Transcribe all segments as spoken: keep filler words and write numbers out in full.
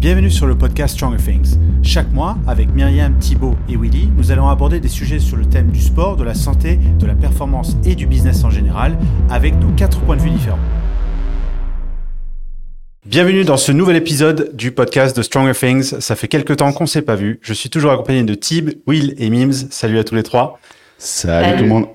Bienvenue sur le podcast Stronger Things. Chaque mois, avec Myriam, Thibaud et Willy, nous allons aborder des sujets sur le thème du sport, de la santé, de la performance et du business en général, avec nos quatre points de vue différents. Bienvenue dans ce nouvel épisode du podcast de Stronger Things. Ça fait quelques temps qu'on ne s'est pas vu. Je suis toujours accompagné de Thib, Will et Mims. Salut à tous les trois. Salut, Salut. tout le monde.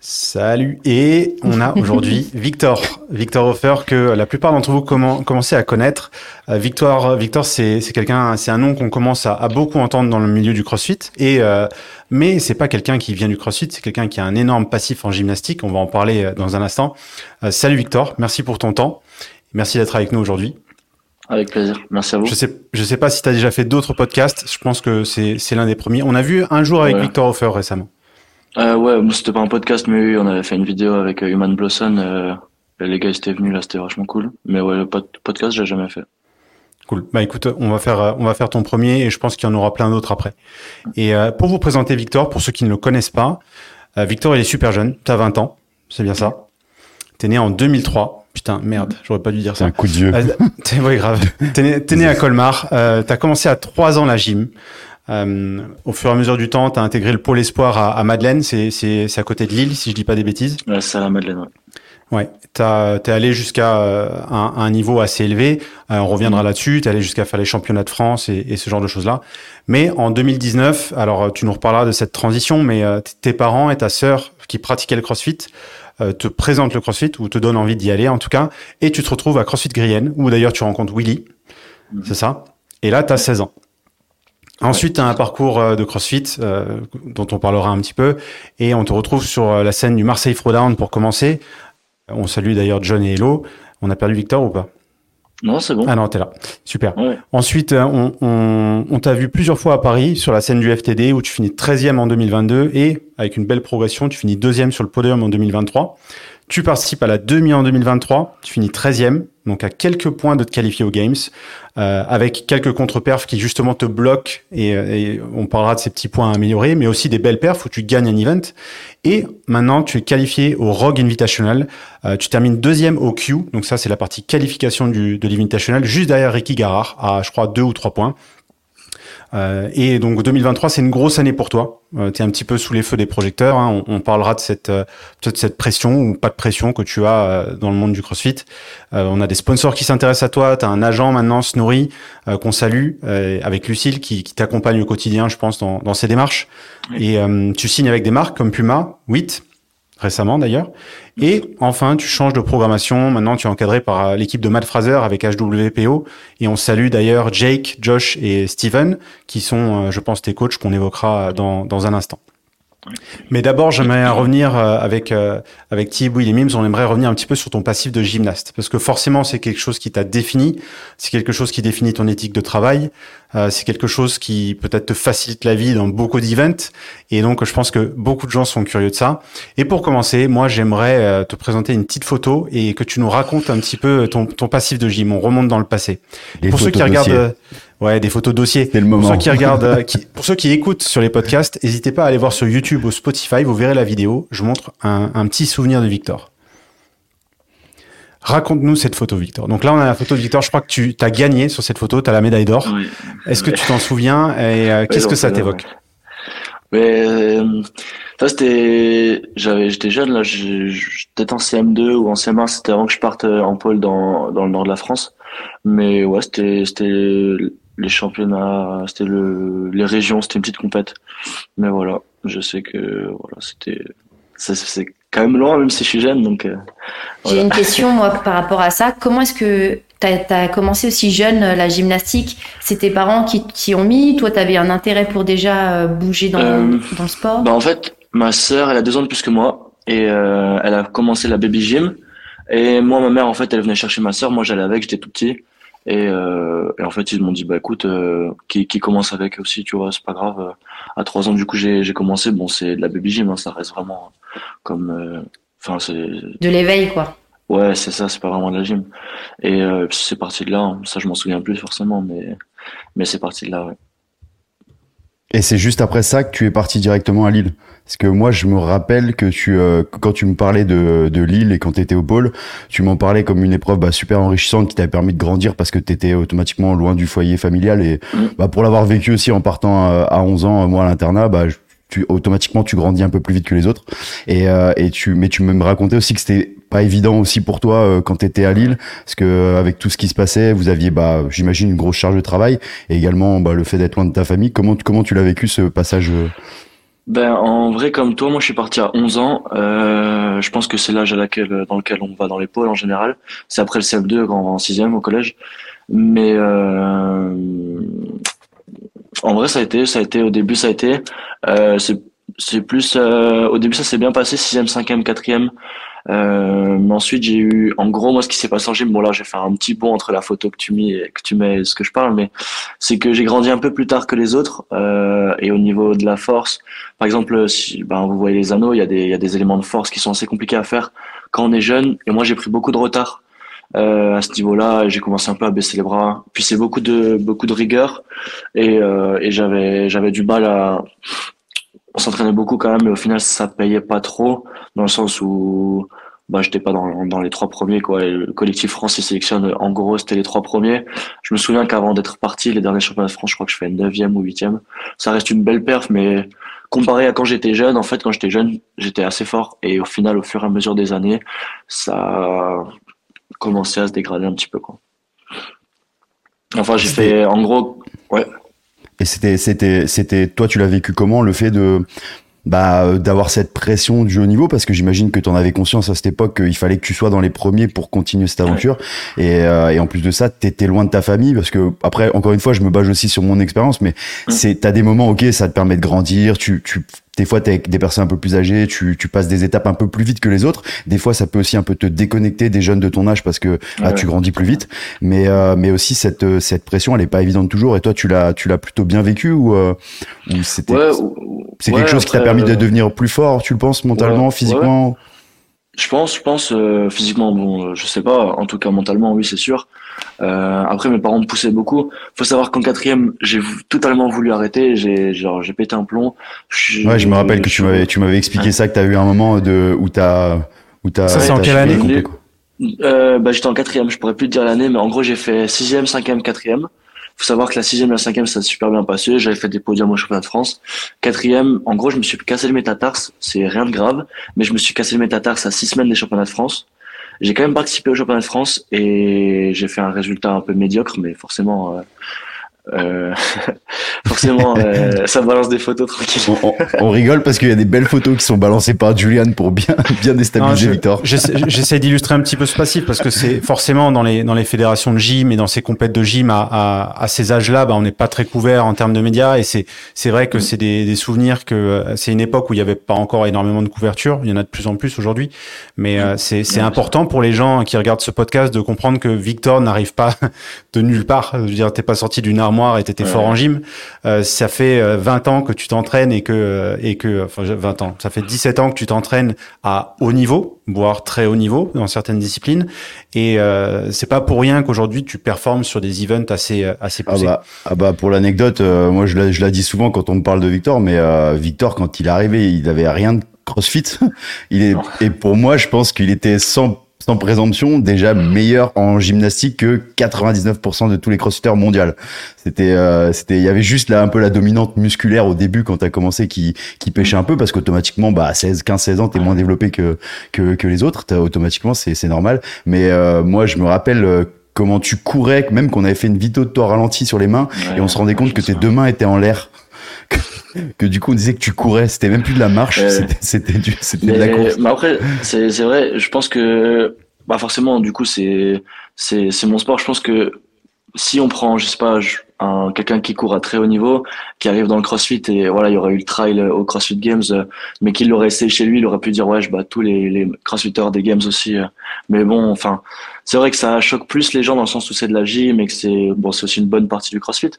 Salut. Et on a aujourd'hui Victor, Victor Hoffer, que la plupart d'entre vous commen- commencez à connaître. Euh, Victor, Victor, c'est, c'est quelqu'un, c'est un nom qu'on commence à, à beaucoup entendre dans le milieu du CrossFit. Et euh, mais c'est pas quelqu'un qui vient du CrossFit, c'est quelqu'un qui a un énorme passif en gymnastique. On va en parler dans un instant. Euh, salut Victor, merci pour ton temps, merci d'être avec nous aujourd'hui. Avec plaisir. Merci à vous. Je sais, je sais pas si t'as déjà fait d'autres podcasts. Je pense que c'est, c'est l'un des premiers. On a vu un jour avec ouais. Victor Hoffer récemment. Euh, ouais, bon, c'était pas un podcast, mais oui, on avait fait une vidéo avec euh, Human Blossom. Euh, les gars, ils étaient venus là, c'était vachement cool. Mais ouais, le pod- podcast, j'ai jamais fait. Cool. Bah écoute, on va faire, on va faire ton premier, et je pense qu'il y en aura plein d'autres après. Et euh, pour vous présenter Victor, pour ceux qui ne le connaissent pas, euh, Victor, il est super jeune. T'as vingt ans, c'est bien ça. T'es né en deux mille trois. Putain, merde, j'aurais pas dû dire ça. Un coup de vieux. Euh, t'es, ouais, grave. T'es né, t'es né à Colmar. Euh, t'as commencé à trois ans la gym. Euh, au fur et à mesure du temps, tu as intégré le pôle espoir à, à Madeleine, c'est, c'est, c'est à côté de Lille, si je dis pas des bêtises. Ouais, c'est à la Madeleine, ouais. Ouais, t'as, t'es allé jusqu'à euh, un, un niveau assez élevé, euh, on reviendra là-dessus, t'es allé jusqu'à faire les championnats de France et, et ce genre de choses-là. Mais en deux mille dix-neuf, alors tu nous reparleras de cette transition, mais euh, t- tes parents et ta sœur qui pratiquaient le CrossFit euh, te présentent le CrossFit, ou te donnent envie d'y aller en tout cas, et tu te retrouves à CrossFit Grienne, où d'ailleurs tu rencontres Willy, mmh. c'est ça? Et là, t'as seize ans. Ensuite, tu as un parcours de CrossFit euh, dont on parlera un petit peu, et on te retrouve sur la scène du Marseille Throwdown pour commencer. On salue d'ailleurs John et Hello. On a perdu Victor ou pas? Non, c'est bon. Ah non, t'es là. Super. Ouais. Ensuite, on, on, on t'a vu plusieurs fois à Paris sur la scène du F T D, où tu finis treizième en deux mille vingt-deux, et avec une belle progression, tu finis deuxième sur le podium en deux mille vingt-trois. Tu participes à la demi en deux mille vingt-trois, tu finis treizième, donc à quelques points de te qualifier aux Games, euh, avec quelques contre-perfs qui justement te bloquent, et, et on parlera de ces petits points à améliorer, mais aussi des belles perfs où tu gagnes un event. Et maintenant, tu es qualifié au Rogue Invitational, euh, tu termines deuxième au Q, donc ça c'est la partie qualification du, de l'Invitational, juste derrière Ricky Garrard, à je crois deux ou trois points. Euh, et donc deux mille vingt-trois, c'est une grosse année pour toi. Euh, t'es un petit peu sous les feux des projecteurs, hein. On, on parlera de cette, euh, de cette pression ou pas de pression que tu as euh, dans le monde du CrossFit. Euh, on a des sponsors qui s'intéressent à toi. T'as un agent maintenant, Snorri, euh, qu'on salue, euh, avec Lucille, qui, qui t'accompagne au quotidien, je pense, dans, dans ces démarches. Oui. Et euh, tu signes avec des marques comme Puma, Witt, récemment d'ailleurs. Et enfin, tu changes de programmation. Maintenant, tu es encadré par l'équipe de Matt Fraser avec H W P O. Et on salue d'ailleurs Jake, Josh et Steven, qui sont, je pense, tes coachs qu'on évoquera dans, dans un instant. Mais d'abord, j'aimerais revenir avec, avec Thib, Will et Mims. On aimerait revenir un petit peu sur ton passif de gymnaste. Parce que forcément, c'est quelque chose qui t'a défini. C'est quelque chose qui définit ton éthique de travail. Euh, c'est quelque chose qui peut-être te facilite la vie dans beaucoup d'events. Et donc, je pense que beaucoup de gens sont curieux de ça. Et pour commencer, moi, j'aimerais te présenter une petite photo et que tu nous racontes un petit peu ton, ton passif de gym. On remonte dans le passé. Les pour ceux qui dossiers. regardent... Ouais, des photos dossiers. C'est le moment. Pour ceux qui regardent, qui, pour ceux qui écoutent sur les podcasts, n'hésitez pas à aller voir sur YouTube ou Spotify, vous verrez la vidéo. Je montre un, un petit souvenir de Victor. Raconte-nous cette photo, Victor. Donc là, on a la photo de Victor. Je crois que tu as gagné sur cette photo. Tu as la médaille d'or. Oui. Est-ce que oui. tu t'en souviens et euh, oui, qu'est-ce non, que ça t'évoque? Mais euh, ça c'était, j'avais, j'étais jeune là. J'étais en C M deux ou en C M un. C'était avant que je parte en pôle dans dans le nord de la France. Mais ouais, c'était c'était les championnats, c'était le les régions, c'était une petite compète. Mais voilà, je sais que voilà, c'était c'est, c'est quand même loin, même si je suis jeune. Donc euh, voilà. J'ai une question moi par rapport à ça. Comment est-ce que T'as, t'as commencé aussi jeune la gymnastique? C'est tes parents qui t'y ont mis? Toi, t'avais un intérêt pour déjà bouger dans, euh, dans le sport? Bah en fait, ma sœur, elle a deux ans de plus que moi et euh, elle a commencé la baby gym. Et moi, ma mère, en fait, elle venait chercher ma sœur. Moi, j'allais avec, j'étais tout petit. Et, euh, et en fait, ils m'ont dit, bah écoute, euh, qui, qui commence avec aussi, tu vois, c'est pas grave. À trois ans, du coup, j'ai, j'ai commencé. Bon, c'est de la baby gym, hein, ça reste vraiment comme, enfin, euh, c'est de l'éveil, quoi. Ouais, c'est ça, c'est pas vraiment de la gym. Et euh, c'est parti de là, hein. Ça je m'en souviens plus forcément, mais, mais c'est parti de là, ouais. Et c'est juste après ça que tu es parti directement à Lille. Parce que moi, je me rappelle que tu, euh, quand tu me parlais de, de Lille et quand tu étais au pôle, tu m'en parlais comme une épreuve bah, super enrichissante qui t'avait permis de grandir parce que tu étais automatiquement loin du foyer familial. Et bah, pour l'avoir vécu aussi en partant à onze ans, moi à l'internat, bah, je, tu, automatiquement, tu grandis un peu plus vite que les autres. Et, euh, et tu, mais tu me racontais aussi que c'était pas évident aussi pour toi euh, quand t'étais à Lille, parce que euh, avec tout ce qui se passait, vous aviez, bah, j'imagine, une grosse charge de travail et également bah, le fait d'être loin de ta famille. Comment, comment tu l'as vécu ce passage euh... Ben en vrai comme toi, moi je suis parti à onze ans. Euh, je pense que c'est l'âge à laquelle dans lequel on va dans les pôles en général. C'est après le C M deux quand on va en sixième au collège. Mais euh, en vrai ça a été, ça a été au début ça a été. Euh, c'est c'est plus euh, au début ça s'est bien passé sixième, cinquième, quatrième. Euh, mais ensuite j'ai eu, en gros moi ce qui s'est passé en gym, bon là j'ai fait un petit bond entre la photo que tu mets et que tu mets et ce que je parle, mais c'est que j'ai grandi un peu plus tard que les autres euh, et au niveau de la force par exemple, si, ben, vous voyez les anneaux, il y a des il y a des éléments de force qui sont assez compliqués à faire quand on est jeune et moi j'ai pris beaucoup de retard euh, à ce niveau là j'ai commencé un peu à baisser les bras, puis c'est beaucoup de beaucoup de rigueur et euh, et j'avais j'avais du mal à... On s'entraînait beaucoup quand même, mais au final ça payait pas trop, dans le sens où bah j'étais pas dans dans les trois premiers quoi. Et le collectif France sélectionne, en gros c'était les trois premiers. Je me souviens qu'avant d'être parti, les derniers championnats de France, je crois que je fais neuvième ou huitième. Ça reste une belle perf, mais comparé à quand j'étais jeune, en fait quand j'étais jeune j'étais assez fort et au final au fur et à mesure des années ça commençait à se dégrader un petit peu quoi. Enfin j'ai fait en gros ouais. Et c'était, c'était, c'était, toi, tu l'as vécu comment, le fait de, bah, d'avoir cette pression du haut niveau, parce que j'imagine que t'en avais conscience à cette époque qu'il fallait que tu sois dans les premiers pour continuer cette aventure. Ouais. Et, euh, et en plus de ça, t'étais loin de ta famille, parce que après, encore une fois, je me base aussi sur mon expérience, mais ouais. c'est, t'as des moments, ok, ça te permet de grandir, tu, tu, des fois, t'es avec des personnes un peu plus âgées, tu, tu passes des étapes un peu plus vite que les autres. Des fois, ça peut aussi un peu te déconnecter des jeunes de ton âge parce que ah, ouais. tu grandis plus vite. Mais, euh, mais aussi cette, cette pression, elle est pas évidente toujours. Et toi, tu l'as, tu l'as plutôt bien vécu ou, euh, ou c'était, ouais, c'est ouais, quelque chose après, qui t'a permis euh... de devenir plus fort, tu le penses, mentalement, ouais, physiquement? Ouais. Je pense, je pense euh, physiquement, bon, je sais pas. En tout cas, mentalement, oui, c'est sûr. Euh, après, mes parents me poussaient beaucoup. Faut savoir qu'en quatrième, j'ai totalement voulu arrêter. J'ai, genre, j'ai pété un plomb. Je, ouais, je me rappelle que tu m'avais, tu m'avais expliqué hein. ça, que t'as eu un moment de où t'as, où t'as. Ça, c'est en quelle année ? Euh, bah, j'étais en quatrième. Je pourrais plus te dire l'année, mais en gros, j'ai fait sixième, cinquième, quatrième. Faut savoir que la sixième et la cinquième, ça s'est super bien passé. J'avais fait des podiums au championnat de France. Quatrième, en gros, je me suis cassé le métatarse. C'est rien de grave, mais je me suis cassé le métatarse à six semaines des championnats de France. J'ai quand même participé au championnat de France et j'ai fait un résultat un peu médiocre, mais forcément, euh, euh, forcément, euh, ça balance des photos tranquilles. On, on, on rigole parce qu'il y a des belles photos qui sont balancées par Julian pour bien, bien déstabiliser non, je, Victor. J'essaie, j'essaie d'illustrer un petit peu ce passif parce que c'est forcément dans les, dans les fédérations de gym et dans ces compètes de gym à, à, à ces âges-là, bah, on n'est pas très couvert en termes de médias et c'est, c'est vrai que c'est des, des souvenirs que c'est une époque où il n'y avait pas encore énormément de couverture. Il y en a de plus en plus aujourd'hui, mais euh, c'est, c'est important pour les gens qui regardent ce podcast de comprendre que Victor n'arrive pas de nulle part. Je veux dire, t'es pas sorti d'une armoire et t'étais ouais. fort en gym, euh, ça fait vingt ans que tu t'entraînes et que et que enfin vingt ans, ça fait dix-sept ans que tu t'entraînes à haut niveau, voire très haut niveau dans certaines disciplines et euh, c'est pas pour rien qu'aujourd'hui tu performes sur des events assez assez poussés. Ah bah, ah bah pour l'anecdote, euh, moi je la je la dis souvent quand on me parle de Victor, mais euh, Victor quand il est arrivé, il avait rien de CrossFit. Il est non. et pour moi, je pense qu'il était sans sans présomption, déjà meilleur en gymnastique que quatre-vingt-dix-neuf pour cent de tous les crossfitters mondiaux. C'était, euh, c'était, il y avait juste là un peu la dominante musculaire au début quand t'as commencé qui, qui pêchait un peu parce qu'automatiquement, bah, seize, quinze, seize ans, t'es moins développé que, que, que les autres. T'as, automatiquement, c'est, c'est normal. Mais, euh, moi, je me rappelle, euh, comment tu courais, même qu'on avait fait une vidéo de toi ralenti sur les mains ouais, et on se rendait compte que tes deux mains étaient en l'air. Que, que du coup on disait que tu courais, c'était même plus de la marche, euh, c'était, c'était, du, c'était mais, de la course. Mais après, c'est, c'est vrai, je pense que, bah forcément, du coup, c'est, c'est, c'est mon sport. Je pense que si on prend, je sais pas, un, quelqu'un qui court à très haut niveau, qui arrive dans le CrossFit et voilà, il y aurait eu le trial au CrossFit Games, mais qu'il l'aurait essayé chez lui, il aurait pu dire ouais, je bats tous les, les CrossFitters des Games aussi. Mais bon, enfin, c'est vrai que ça choque plus les gens dans le sens où c'est de la gym et que c'est, bon, c'est aussi une bonne partie du CrossFit.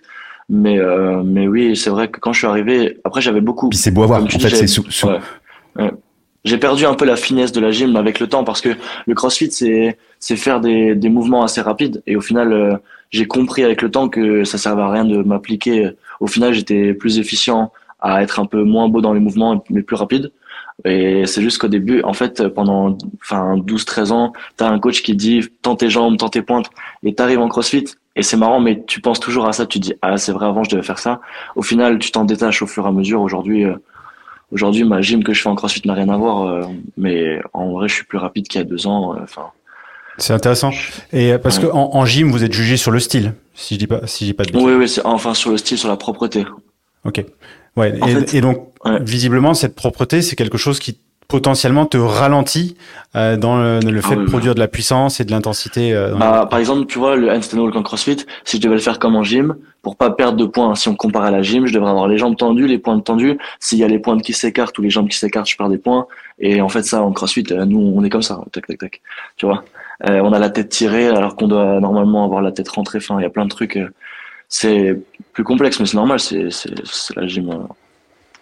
Mais euh, mais oui, c'est vrai que quand je suis arrivé, après j'avais beaucoup. Puis c'est beau à voir. En fait, c'est sous. sous. Ouais, ouais. J'ai perdu un peu la finesse de la gym avec le temps parce que le CrossFit c'est c'est faire des des mouvements assez rapides et au final euh, j'ai compris avec le temps que ça servait à rien de m'appliquer. Au final, j'étais plus efficient à être un peu moins beau dans les mouvements, mais plus rapide. Et c'est juste qu'au début, en fait, pendant enfin douze treize ans, t'as un coach qui dit « tends tes jambes, tends tes pointes » et t'arrives en crossfit. Et c'est marrant, mais tu penses toujours à ça, tu te dis « ah, c'est vrai, avant, je devais faire ça ». Au final, tu t'en détaches au fur et à mesure. Aujourd'hui, euh, aujourd'hui ma gym que je fais en crossfit n'a rien à voir, euh, mais en vrai, je suis plus rapide qu'il y a deux ans. Enfin. Euh, c'est intéressant. Et parce ouais. que en, en gym, vous êtes jugé sur le style, si je dis pas, si je dis pas de bêtises. Oui, oui, c'est, enfin sur le style, sur la propreté. Ok. Ouais. Et, fait, et donc, ouais. visiblement, cette propreté, c'est quelque chose qui potentiellement te ralentit euh, dans le, le fait ah, oui, de produire oui. de la puissance et de l'intensité. Euh, bah, les... Par exemple, tu vois, le handstand walk en crossfit, si je devais le faire comme en gym, pour pas perdre de points, si on compare à la gym, je devrais avoir les jambes tendues, les pointes tendues. S'il y a les pointes qui s'écartent ou les jambes qui s'écartent, je perds des points. Et en fait, ça, en crossfit, nous, on est comme ça, tac, tac, tac. Tu vois, euh, on a la tête tirée alors qu'on doit normalement avoir la tête rentrée. Enfin, il y a plein de trucs. Euh, c'est plus complexe, mais c'est normal. C'est, c'est, c'est la gym. Euh...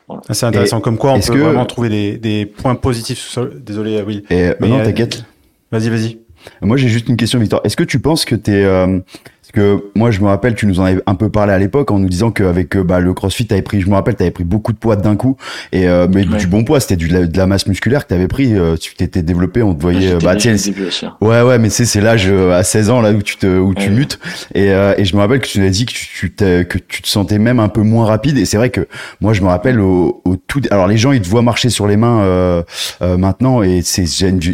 Voilà. C'est intéressant. Et comme quoi, on peut que... vraiment trouver des, des points positifs sous sol. Désolé, Will. Et, mais non, euh, t'inquiète. Vas-y, vas-y. Moi, j'ai juste une question, Victor. Est-ce que tu penses que t'es, euh, parce que moi, je me rappelle, tu nous en avais un peu parlé à l'époque en nous disant qu'avec, bah, le crossfit, t'avais pris, je me rappelle, t'avais pris beaucoup de poids d'un coup. Et, euh, mais ouais. du bon poids, c'était du, de la, de la masse musculaire que t'avais pris. Euh, tu t'étais développé, on te voyait, ouais, bah, tiens. Ouais, ouais, mais c'est, c'est l'âge à seize ans, là, où tu te, où ouais. tu mutes. Et, euh, et je me rappelle que tu nous as dit que tu, tu que tu te sentais même un peu moins rapide. Et c'est vrai que moi, je me rappelle au, au tout, alors les gens, ils te voient marcher sur les mains, euh, euh maintenant. Et c'est,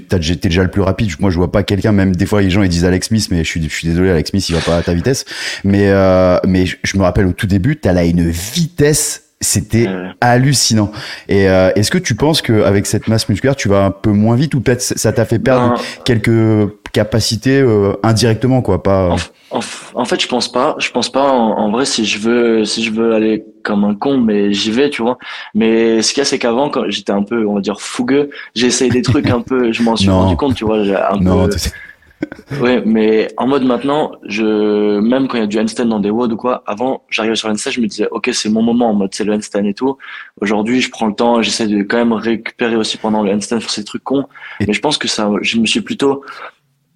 t'as, t'es déjà le plus rapide. Moi, je vois pas quelqu'un, même des fois les gens ils disent Alex Smith, mais je suis, je suis désolé, Alex Smith il va pas à ta vitesse, mais euh, mais je, je me rappelle au tout début t'as là une vitesse, c'était hallucinant. Et euh, est-ce que tu penses que avec cette masse musculaire tu vas un peu moins vite, ou peut-être ça t'a fait perdre ben, quelques capacités euh, indirectement quoi, pas euh... en, en, en fait je pense pas, je pense pas en, en vrai si je veux si je veux aller comme un con, mais j'y vais, tu vois. Mais ce qu'il y a, c'est qu'avant, quand j'étais un peu, on va dire, fougueux, j'essayais des trucs un peu, je m'en suis non. rendu compte, tu vois, un non, peu. Ouais, mais en mode maintenant, je, même quand il y a du handstand dans des wads ou quoi, avant, j'arrivais sur l'handstand, je me disais, ok, c'est mon moment, en mode, c'est le handstand et tout. Aujourd'hui, je prends le temps, j'essaie de quand même récupérer aussi pendant le handstand sur ces trucs cons. Et mais je pense que ça, je me suis plutôt,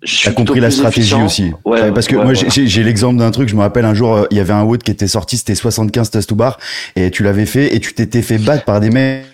J'ai compris la stratégie efficient. aussi. Ouais, ouais, parce que ouais, moi, ouais. j'ai, j'ai l'exemple d'un truc. Je me rappelle un jour, il euh, y avait un WOD qui était sorti, c'était soixante-quinze test to bar, et tu l'avais fait, et tu t'étais fait battre par des mecs.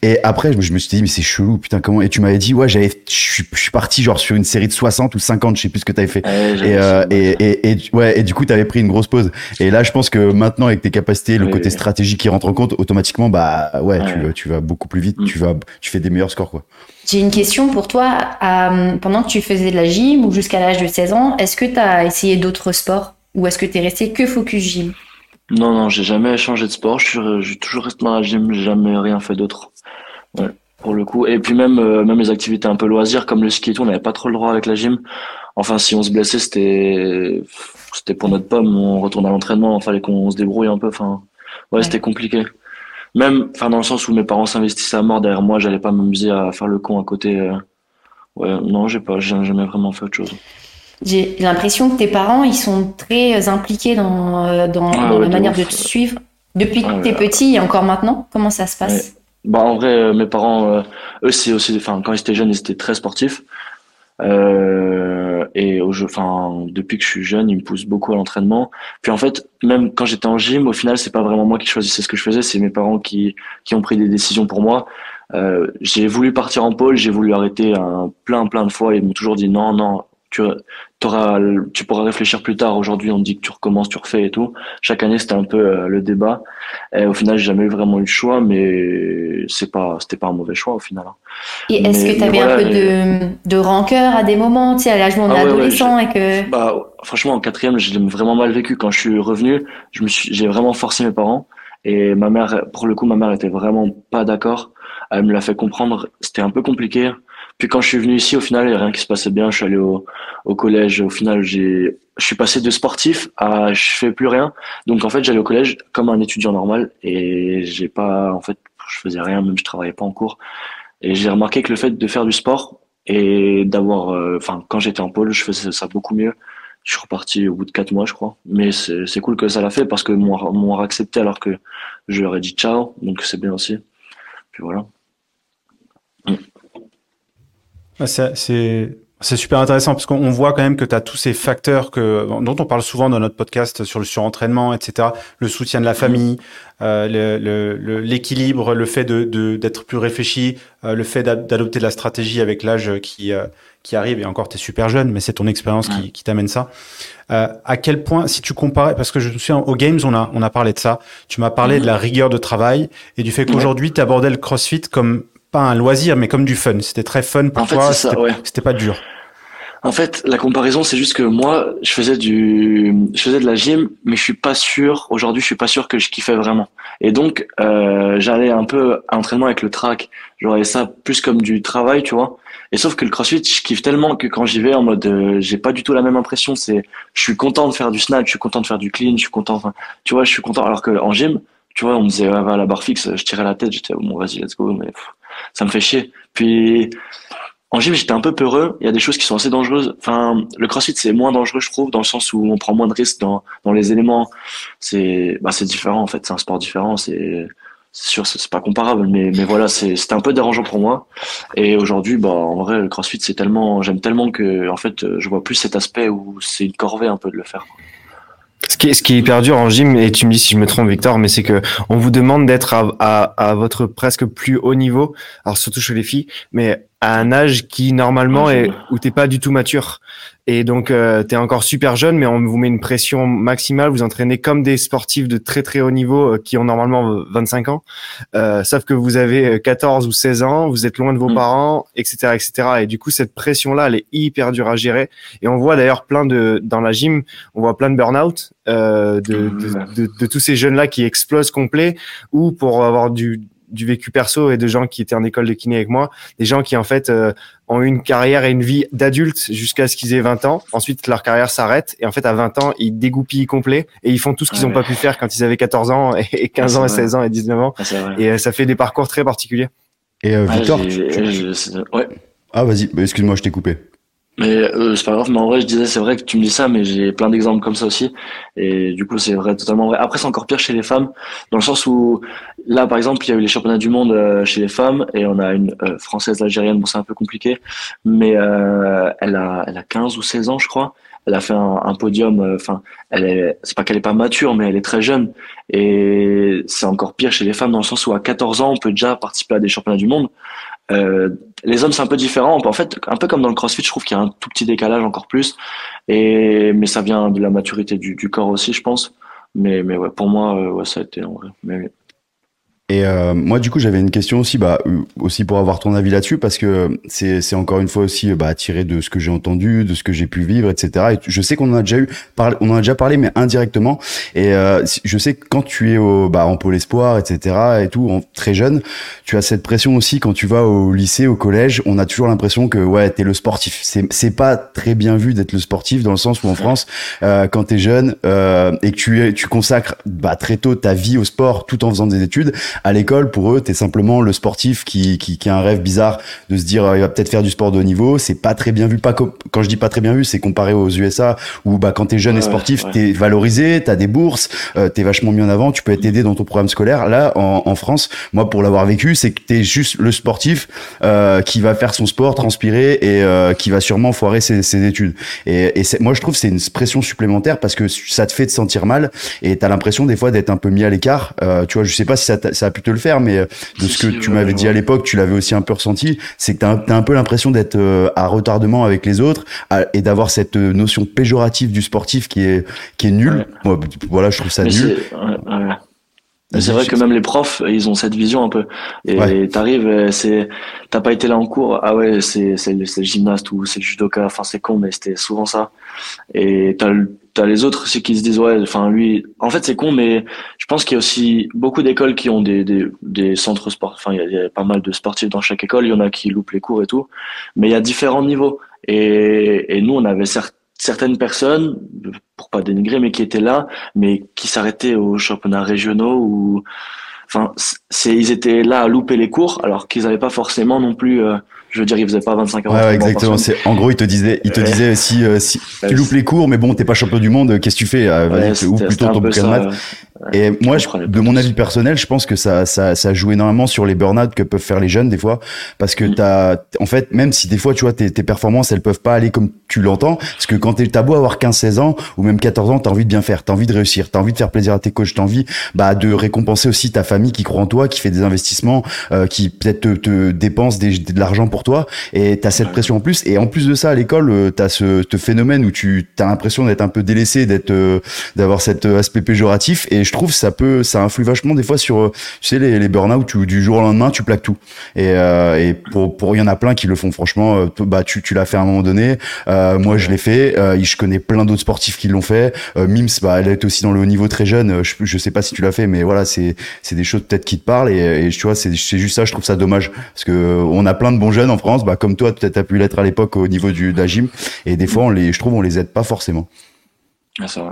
Et après, je me suis dit, mais c'est chelou, putain, comment? Et tu m'avais dit, ouais, j'avais, je suis parti genre sur une série de soixante ou cinquante, je sais plus ce que t'avais fait. Ouais, et, euh, et, et, et, ouais, et du coup, t'avais pris une grosse pause. Et là, je pense que maintenant, avec tes capacités, le oui, côté oui. stratégie qui rentre en compte, automatiquement, bah, ouais, ouais. Tu, tu vas beaucoup plus vite, mm. tu vas, tu fais des meilleurs scores, quoi. J'ai une question pour toi. Euh, pendant que tu faisais de la gym, ou jusqu'à l'âge de seize ans, est-ce que t'as essayé d'autres sports? Ou est-ce que t'es resté que focus gym? Non, non, j'ai jamais changé de sport. Je suis, je suis toujours resté dans la gym, j'ai jamais rien fait d'autre. Ouais, pour le coup. Et puis même, euh, même les activités un peu loisirs, comme le ski et tout, on n'avait pas trop le droit avec la gym. Enfin, si on se blessait, c'était, c'était pour notre pomme. On retournait à l'entraînement, il fallait qu'on se débrouille un peu. Enfin, ouais, ouais. C'était compliqué. Même, enfin, dans le sens où mes parents s'investissaient à mort derrière moi, j'allais pas m'amuser à faire le con à côté. Euh... Ouais, non, j'ai pas, j'ai jamais vraiment fait autre chose. J'ai l'impression que tes parents, ils sont très impliqués dans, dans, ah, dans ouais, la manière ouf. de te suivre. Depuis ah, que t'es ouais. petit et encore maintenant, comment ça se passe? Ouais. Bah, en vrai, mes parents, eux, c'est aussi, enfin, quand ils étaient jeunes, ils étaient très sportifs. Euh, et au jeu, enfin, depuis que je suis jeune, ils me poussent beaucoup à l'entraînement. Puis en fait, même quand j'étais en gym, au final, c'est pas vraiment moi qui choisissais ce que je faisais, c'est mes parents qui, qui ont pris des décisions pour moi. Euh, j'ai voulu partir en pôle, j'ai voulu arrêter un plein, plein de fois, et ils m'ont toujours dit non, non, tu t'auras, tu pourras réfléchir plus tard. Aujourd'hui, on te dit que tu recommences, tu refais et tout. Chaque année, c'était un peu euh, le débat. Et au final, j'ai jamais vraiment eu le choix, mais c'est pas, c'était pas un mauvais choix au final. Et mais, est-ce que t'avais voilà, un peu mais... de, de rancœur à des moments, tu sais, à l'âge où on est ah, adolescent ouais, ouais, et que. Bah, franchement, en quatrième, j'ai vraiment mal vécu. Quand je suis revenu, je me suis, j'ai vraiment forcé mes parents. Et ma mère, pour le coup, ma mère était vraiment pas d'accord. Elle me l'a fait comprendre. C'était un peu compliqué. Puis quand je suis venu ici, au final, il n'y a rien qui se passait bien. Je suis allé au, au collège. Au final, j'ai, je suis passé de sportif à je fais plus rien. Donc en fait, j'allais au collège comme un étudiant normal et j'ai pas, en fait, je faisais rien, même je travaillais pas en cours. Et j'ai remarqué que le fait de faire du sport et d'avoir, euh, enfin, quand j'étais en pôle, je faisais ça beaucoup mieux. Je suis reparti au bout de quatre mois, je crois. Mais c'est, c'est cool que ça l'a fait parce que m'ont, m'ont accepté alors que je leur ai dit ciao. Donc c'est bien aussi. Puis voilà. Mm. C'est, c'est C'est super intéressant parce qu'on voit quand même que tu as tous ces facteurs que, dont on parle souvent dans notre podcast sur le surentraînement, et cetera. Le soutien de la famille, euh, le, le, le, l'équilibre, le fait de, de, d'être plus réfléchi, euh, le fait d'adopter de la stratégie avec l'âge qui, euh, qui arrive. Et encore, tu es super jeune, mais c'est ton expérience qui, qui t'amène ça. Euh, à quel point, si tu comparais, parce que je me souviens, aux Games, on a, on a parlé de ça. Tu m'as parlé de la rigueur de travail et du fait qu'aujourd'hui, tu abordais le CrossFit comme... pas un loisir, mais comme du fun. C'était très fun pour en toi. Fait, c'est c'était, ça, ouais. C'était pas dur. En fait, la comparaison, c'est juste que moi, je faisais du, je faisais de la gym, mais je suis pas sûr. Aujourd'hui, je suis pas sûr que je kiffais vraiment. Et donc, euh, j'allais un peu à l'entraînement avec le track. J'aurais ça plus comme du travail, tu vois. Et sauf que le CrossFit, je kiffe tellement que quand j'y vais en mode, euh, j'ai pas du tout la même impression. C'est, je suis content de faire du snatch, je suis content de faire du clean, je suis content. Enfin, tu vois, je suis content. Alors que en gym, tu vois, on me disait, ah, va à la barre fixe, je tirais la tête, j'étais, oh, bon, vas-y, let's go, mais pff, ça me fait chier. Puis, en gym, j'étais un peu peureux, il y a des choses qui sont assez dangereuses. Enfin, le CrossFit, c'est moins dangereux, je trouve, dans le sens où on prend moins de risques dans, dans les éléments. C'est, bah, c'est différent, en fait, c'est un sport différent, c'est, c'est sûr, c'est, c'est pas comparable, mais, mais voilà, c'est, c'était un peu dérangeant pour moi. Et aujourd'hui, bah, en vrai, le CrossFit, c'est tellement, j'aime tellement que, en fait, je vois plus cet aspect où c'est une corvée un peu de le faire. Ce qui est, ce qui est hyper dur en gym, et tu me dis si je me trompe, Victor, mais c'est que on vous demande d'être à, à, à votre presque plus haut niveau, alors surtout chez les filles, mais à un âge qui normalement est où t'es pas du tout mature. Et donc euh, t'es encore super jeune, mais on vous met une pression maximale. Vous entraînez comme des sportifs de très très haut niveau euh, qui ont normalement vingt-cinq ans, euh, sauf que vous avez quatorze ou seize ans, vous êtes loin de vos mmh. parents, et cetera, et cetera. Et du coup cette pression là, elle est hyper dure à gérer. Et on voit d'ailleurs plein de dans la gym, on voit plein de burn-out euh, de, mmh. de, de, de tous ces jeunes là qui explosent complet, ou pour avoir du du vécu perso et de gens qui étaient en école de kiné avec moi, des gens qui en fait euh, ont eu une carrière et une vie d'adulte jusqu'à ce qu'ils aient vingt ans, ensuite leur carrière s'arrête et en fait à vingt ans ils dégoupillent complet et ils font tout ce qu'ils n'ont ouais. pas pu faire quand ils avaient quatorze ans et quinze ans et seize ans et dix-neuf ans, et euh, ça fait des parcours très particuliers. Et euh, Victor, ah, j'ai, tu... j'ai, j'ai... ouais. Ah vas-y, mais excuse-moi, je t'ai coupé. Mais euh, c'est pas grave, mais en vrai je disais, c'est vrai que tu me dis ça, mais j'ai plein d'exemples comme ça aussi, et du coup c'est vrai, totalement vrai. Après c'est encore pire chez les femmes, dans le sens où là par exemple il y a eu les championnats du monde euh, chez les femmes, et on a une euh, française, algérienne, bon c'est un peu compliqué, mais euh, elle a elle a quinze ou seize ans je crois, elle a fait un, un podium, enfin euh, elle est, c'est pas qu'elle est pas mature, mais elle est très jeune, et c'est encore pire chez les femmes dans le sens où à quatorze ans on peut déjà participer à des championnats du monde. Euh, les hommes c'est un peu différent, en fait un peu comme dans le CrossFit, je trouve qu'il y a un tout petit décalage encore plus, et mais ça vient de la maturité du, du corps aussi je pense, mais mais ouais pour moi euh, ouais ça a été en vrai. Mais... Et euh, moi du coup j'avais une question aussi, bah aussi pour avoir ton avis là-dessus, parce que c'est c'est encore une fois aussi bah tiré de ce que j'ai entendu, de ce que j'ai pu vivre, etc. Et je sais qu'on en a déjà eu parlé, on en a déjà parlé mais indirectement, et euh, je sais que quand tu es au bah en pôle espoir, etc. et tout, en, très jeune, tu as cette pression aussi. Quand tu vas au lycée, au collège, on a toujours l'impression que ouais t'es le sportif. C'est c'est pas très bien vu d'être le sportif, dans le sens où en France euh, quand t'es jeune euh, et que tu tu consacres bah très tôt ta vie au sport tout en faisant des études, à l'école, pour eux, t'es simplement le sportif qui, qui, qui a un rêve bizarre de se dire, euh, il va peut-être faire du sport de haut niveau. C'est pas très bien vu. Pas co- quand je dis pas très bien vu, c'est comparé aux U S A où, bah, quand t'es jeune ouais, et sportif, ouais. t'es valorisé, t'as des bourses, euh, t'es vachement mis en avant, tu peux être aidé dans ton programme scolaire. Là, en, en France, moi, pour l'avoir vécu, c'est que t'es juste le sportif, euh, qui va faire son sport, transpirer et, euh, qui va sûrement foirer ses, ses études. Et, et c'est, moi, je trouve, c'est une pression supplémentaire parce que ça te fait te sentir mal et t'as l'impression, des fois, d'être un peu mis à l'écart. Euh, tu vois, je sais pas si ça t'a, ça a pu te le faire, mais de si, ce que si, tu ouais, m'avais ouais. dit à l'époque, tu l'avais aussi un peu ressenti, c'est que t'as, t'as un peu l'impression d'être euh, à retardement avec les autres à, et d'avoir cette notion péjorative du sportif qui est, qui est nulle. Ouais. Moi, voilà, je trouve ça mais nul. C'est, ouais, ouais. Mais c'est vrai que même les profs, ils ont cette vision un peu. Et ouais. t'arrives, c'est, t'as pas été là en cours. Ah ouais, c'est, c'est, le, c'est le gymnaste ou c'est le judoka. Enfin, c'est con, mais c'était souvent ça. Et t'as le, t'as les autres aussi qui se disent ouais enfin lui en fait c'est con, mais je pense qu'il y a aussi beaucoup d'écoles qui ont des des des centres sport, enfin il y a, il y a pas mal de sportifs dans chaque école, il y en a qui loupent les cours et tout, mais il y a différents niveaux, et et nous on avait certes certaines personnes, pour pas dénigrer, mais qui étaient là mais qui s'arrêtaient aux championnats régionaux, ou enfin c'est ils étaient là à louper les cours alors qu'ils avaient pas forcément non plus euh, je veux dire, il faisait pas vingt-cinq heures. Ouais, ouais, exactement. C'est, en gros, il te disait, il te ouais. disait si, euh, si ouais, tu loupes c'est... les cours, mais bon, t'es pas champion du monde, qu'est-ce que tu fais? Euh, ouais, vas-y, ou plutôt ton bouquin de maths. Et ouais, moi, je, de mon avis personnel, je pense que ça, ça, ça joue énormément sur les burn-out que peuvent faire les jeunes, des fois. Parce que mmh. t'as, en fait, même si des fois, tu vois, tes, tes performances, elles peuvent pas aller comme tu l'entends. Parce que quand t'es, t'as beau avoir quinze, seize ans, ou même quatorze ans, t'as envie de bien faire, t'as envie de réussir, t'as envie de faire plaisir à tes coachs, t'as envie, bah, de récompenser aussi ta famille qui croit en toi, qui fait des investissements, euh, qui peut-être te, te dépense des, de l'argent pour toi, et t'as cette pression en plus. Et en plus de ça, à l'école, t'as ce, ce phénomène où tu t'as l'impression d'être un peu délaissé, d'être euh, d'avoir cet aspect péjoratif. Et je trouve ça peut, ça influe vachement des fois sur, tu sais, les, les burn-out où du jour au lendemain tu plaques tout. Et, euh, et pour pour il y en a plein qui le font. Franchement, bah tu tu l'as fait à un moment donné. Euh, moi je l'ai fait. Euh, je connais plein d'autres sportifs qui l'ont fait. Euh, Mims, bah elle est aussi dans le haut niveau très jeune. Je, je sais pas si tu l'as fait, mais voilà, c'est c'est des choses peut-être qui te parlent. Et, et tu vois, c'est c'est juste ça. Je trouve ça dommage parce que on a plein de bons jeunes en France, bah comme toi peut-être t'as pu l'être à l'époque au niveau du de la gym. Et des fois, on les, je trouve, on les aide pas forcément. Ah, c'est vrai.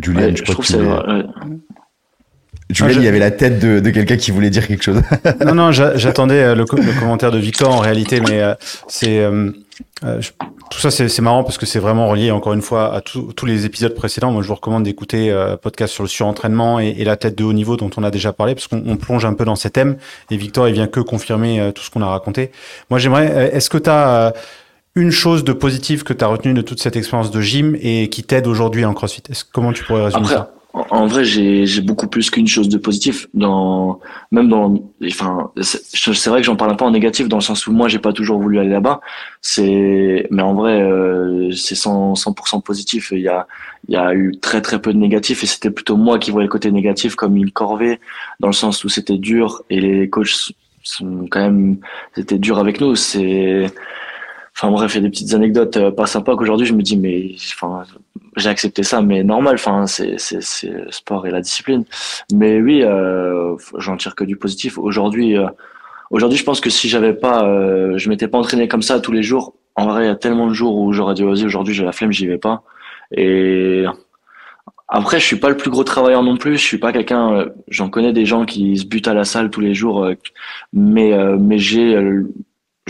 Julien, ouais, je, je trouve que c'est... Euh... Julien, ah, il y avait la tête de, de quelqu'un qui voulait dire quelque chose. Non, non, j'a, j'attendais le, co- le commentaire de Victor en réalité, mais euh, c'est euh, je, tout ça, c'est, c'est marrant parce que c'est vraiment relié encore une fois à tout, tous les épisodes précédents. Moi, je vous recommande d'écouter euh, podcast sur le surentraînement et, et la tête de haut niveau dont on a déjà parlé, parce qu'on on plonge un peu dans ces thèmes. Et Victor, il vient que confirmer euh, tout ce qu'on a raconté. Moi, j'aimerais. Euh, est-ce que t'as euh, une chose de positive que tu as retenue de toute cette expérience de gym et qui t'aide aujourd'hui en CrossFit? Est-ce, comment tu pourrais résumer Après, ça? En vrai, j'ai, j'ai beaucoup plus qu'une chose de positive. Dans, même dans, enfin, c'est, c'est vrai que j'en parle un peu en négatif dans le sens où moi, j'ai pas toujours voulu aller là-bas. C'est, mais en vrai, euh, c'est cent pour cent positif. Il y a, il y a eu très très peu de négatifs et c'était plutôt moi qui voyais le côté négatif comme une corvée dans le sens où c'était dur et les coachs sont quand même, c'était dur avec nous. C'est, Enfin bref, il y a des petites anecdotes pas sympas qu'aujourd'hui je me dis mais enfin j'ai accepté ça mais normal, enfin c'est c'est c'est le sport et la discipline. Mais oui, euh, j'en tire que du positif. Aujourd'hui, euh, aujourd'hui je pense que si j'avais pas, euh, je m'étais pas entraîné comme ça tous les jours. En vrai, il y a tellement de jours où j'aurais dit vas-y aujourd'hui j'ai la flemme, j'y vais pas. Et après, je suis pas le plus gros travailleur non plus. Je suis pas quelqu'un. Euh, j'en connais des gens qui se butent à la salle tous les jours, euh, mais euh, mais j'ai euh,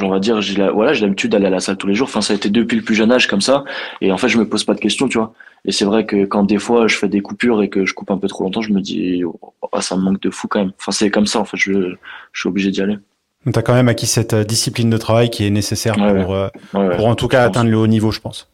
on va dire, j'ai la, voilà, j'ai l'habitude d'aller à la salle tous les jours. Enfin, ça a été depuis le plus jeune âge comme ça. Et en fait, je me pose pas de questions, tu vois. Et c'est vrai que quand des fois je fais des coupures et que je coupe un peu trop longtemps, je me dis, oh, ça me manque de fou quand même. Enfin, c'est comme ça. En fait, je, je suis obligé d'y aller. Donc, t'as quand même acquis cette discipline de travail qui est nécessaire ouais, pour, ouais. pour, ouais, pour ouais, en tout cas atteindre le haut niveau, je pense.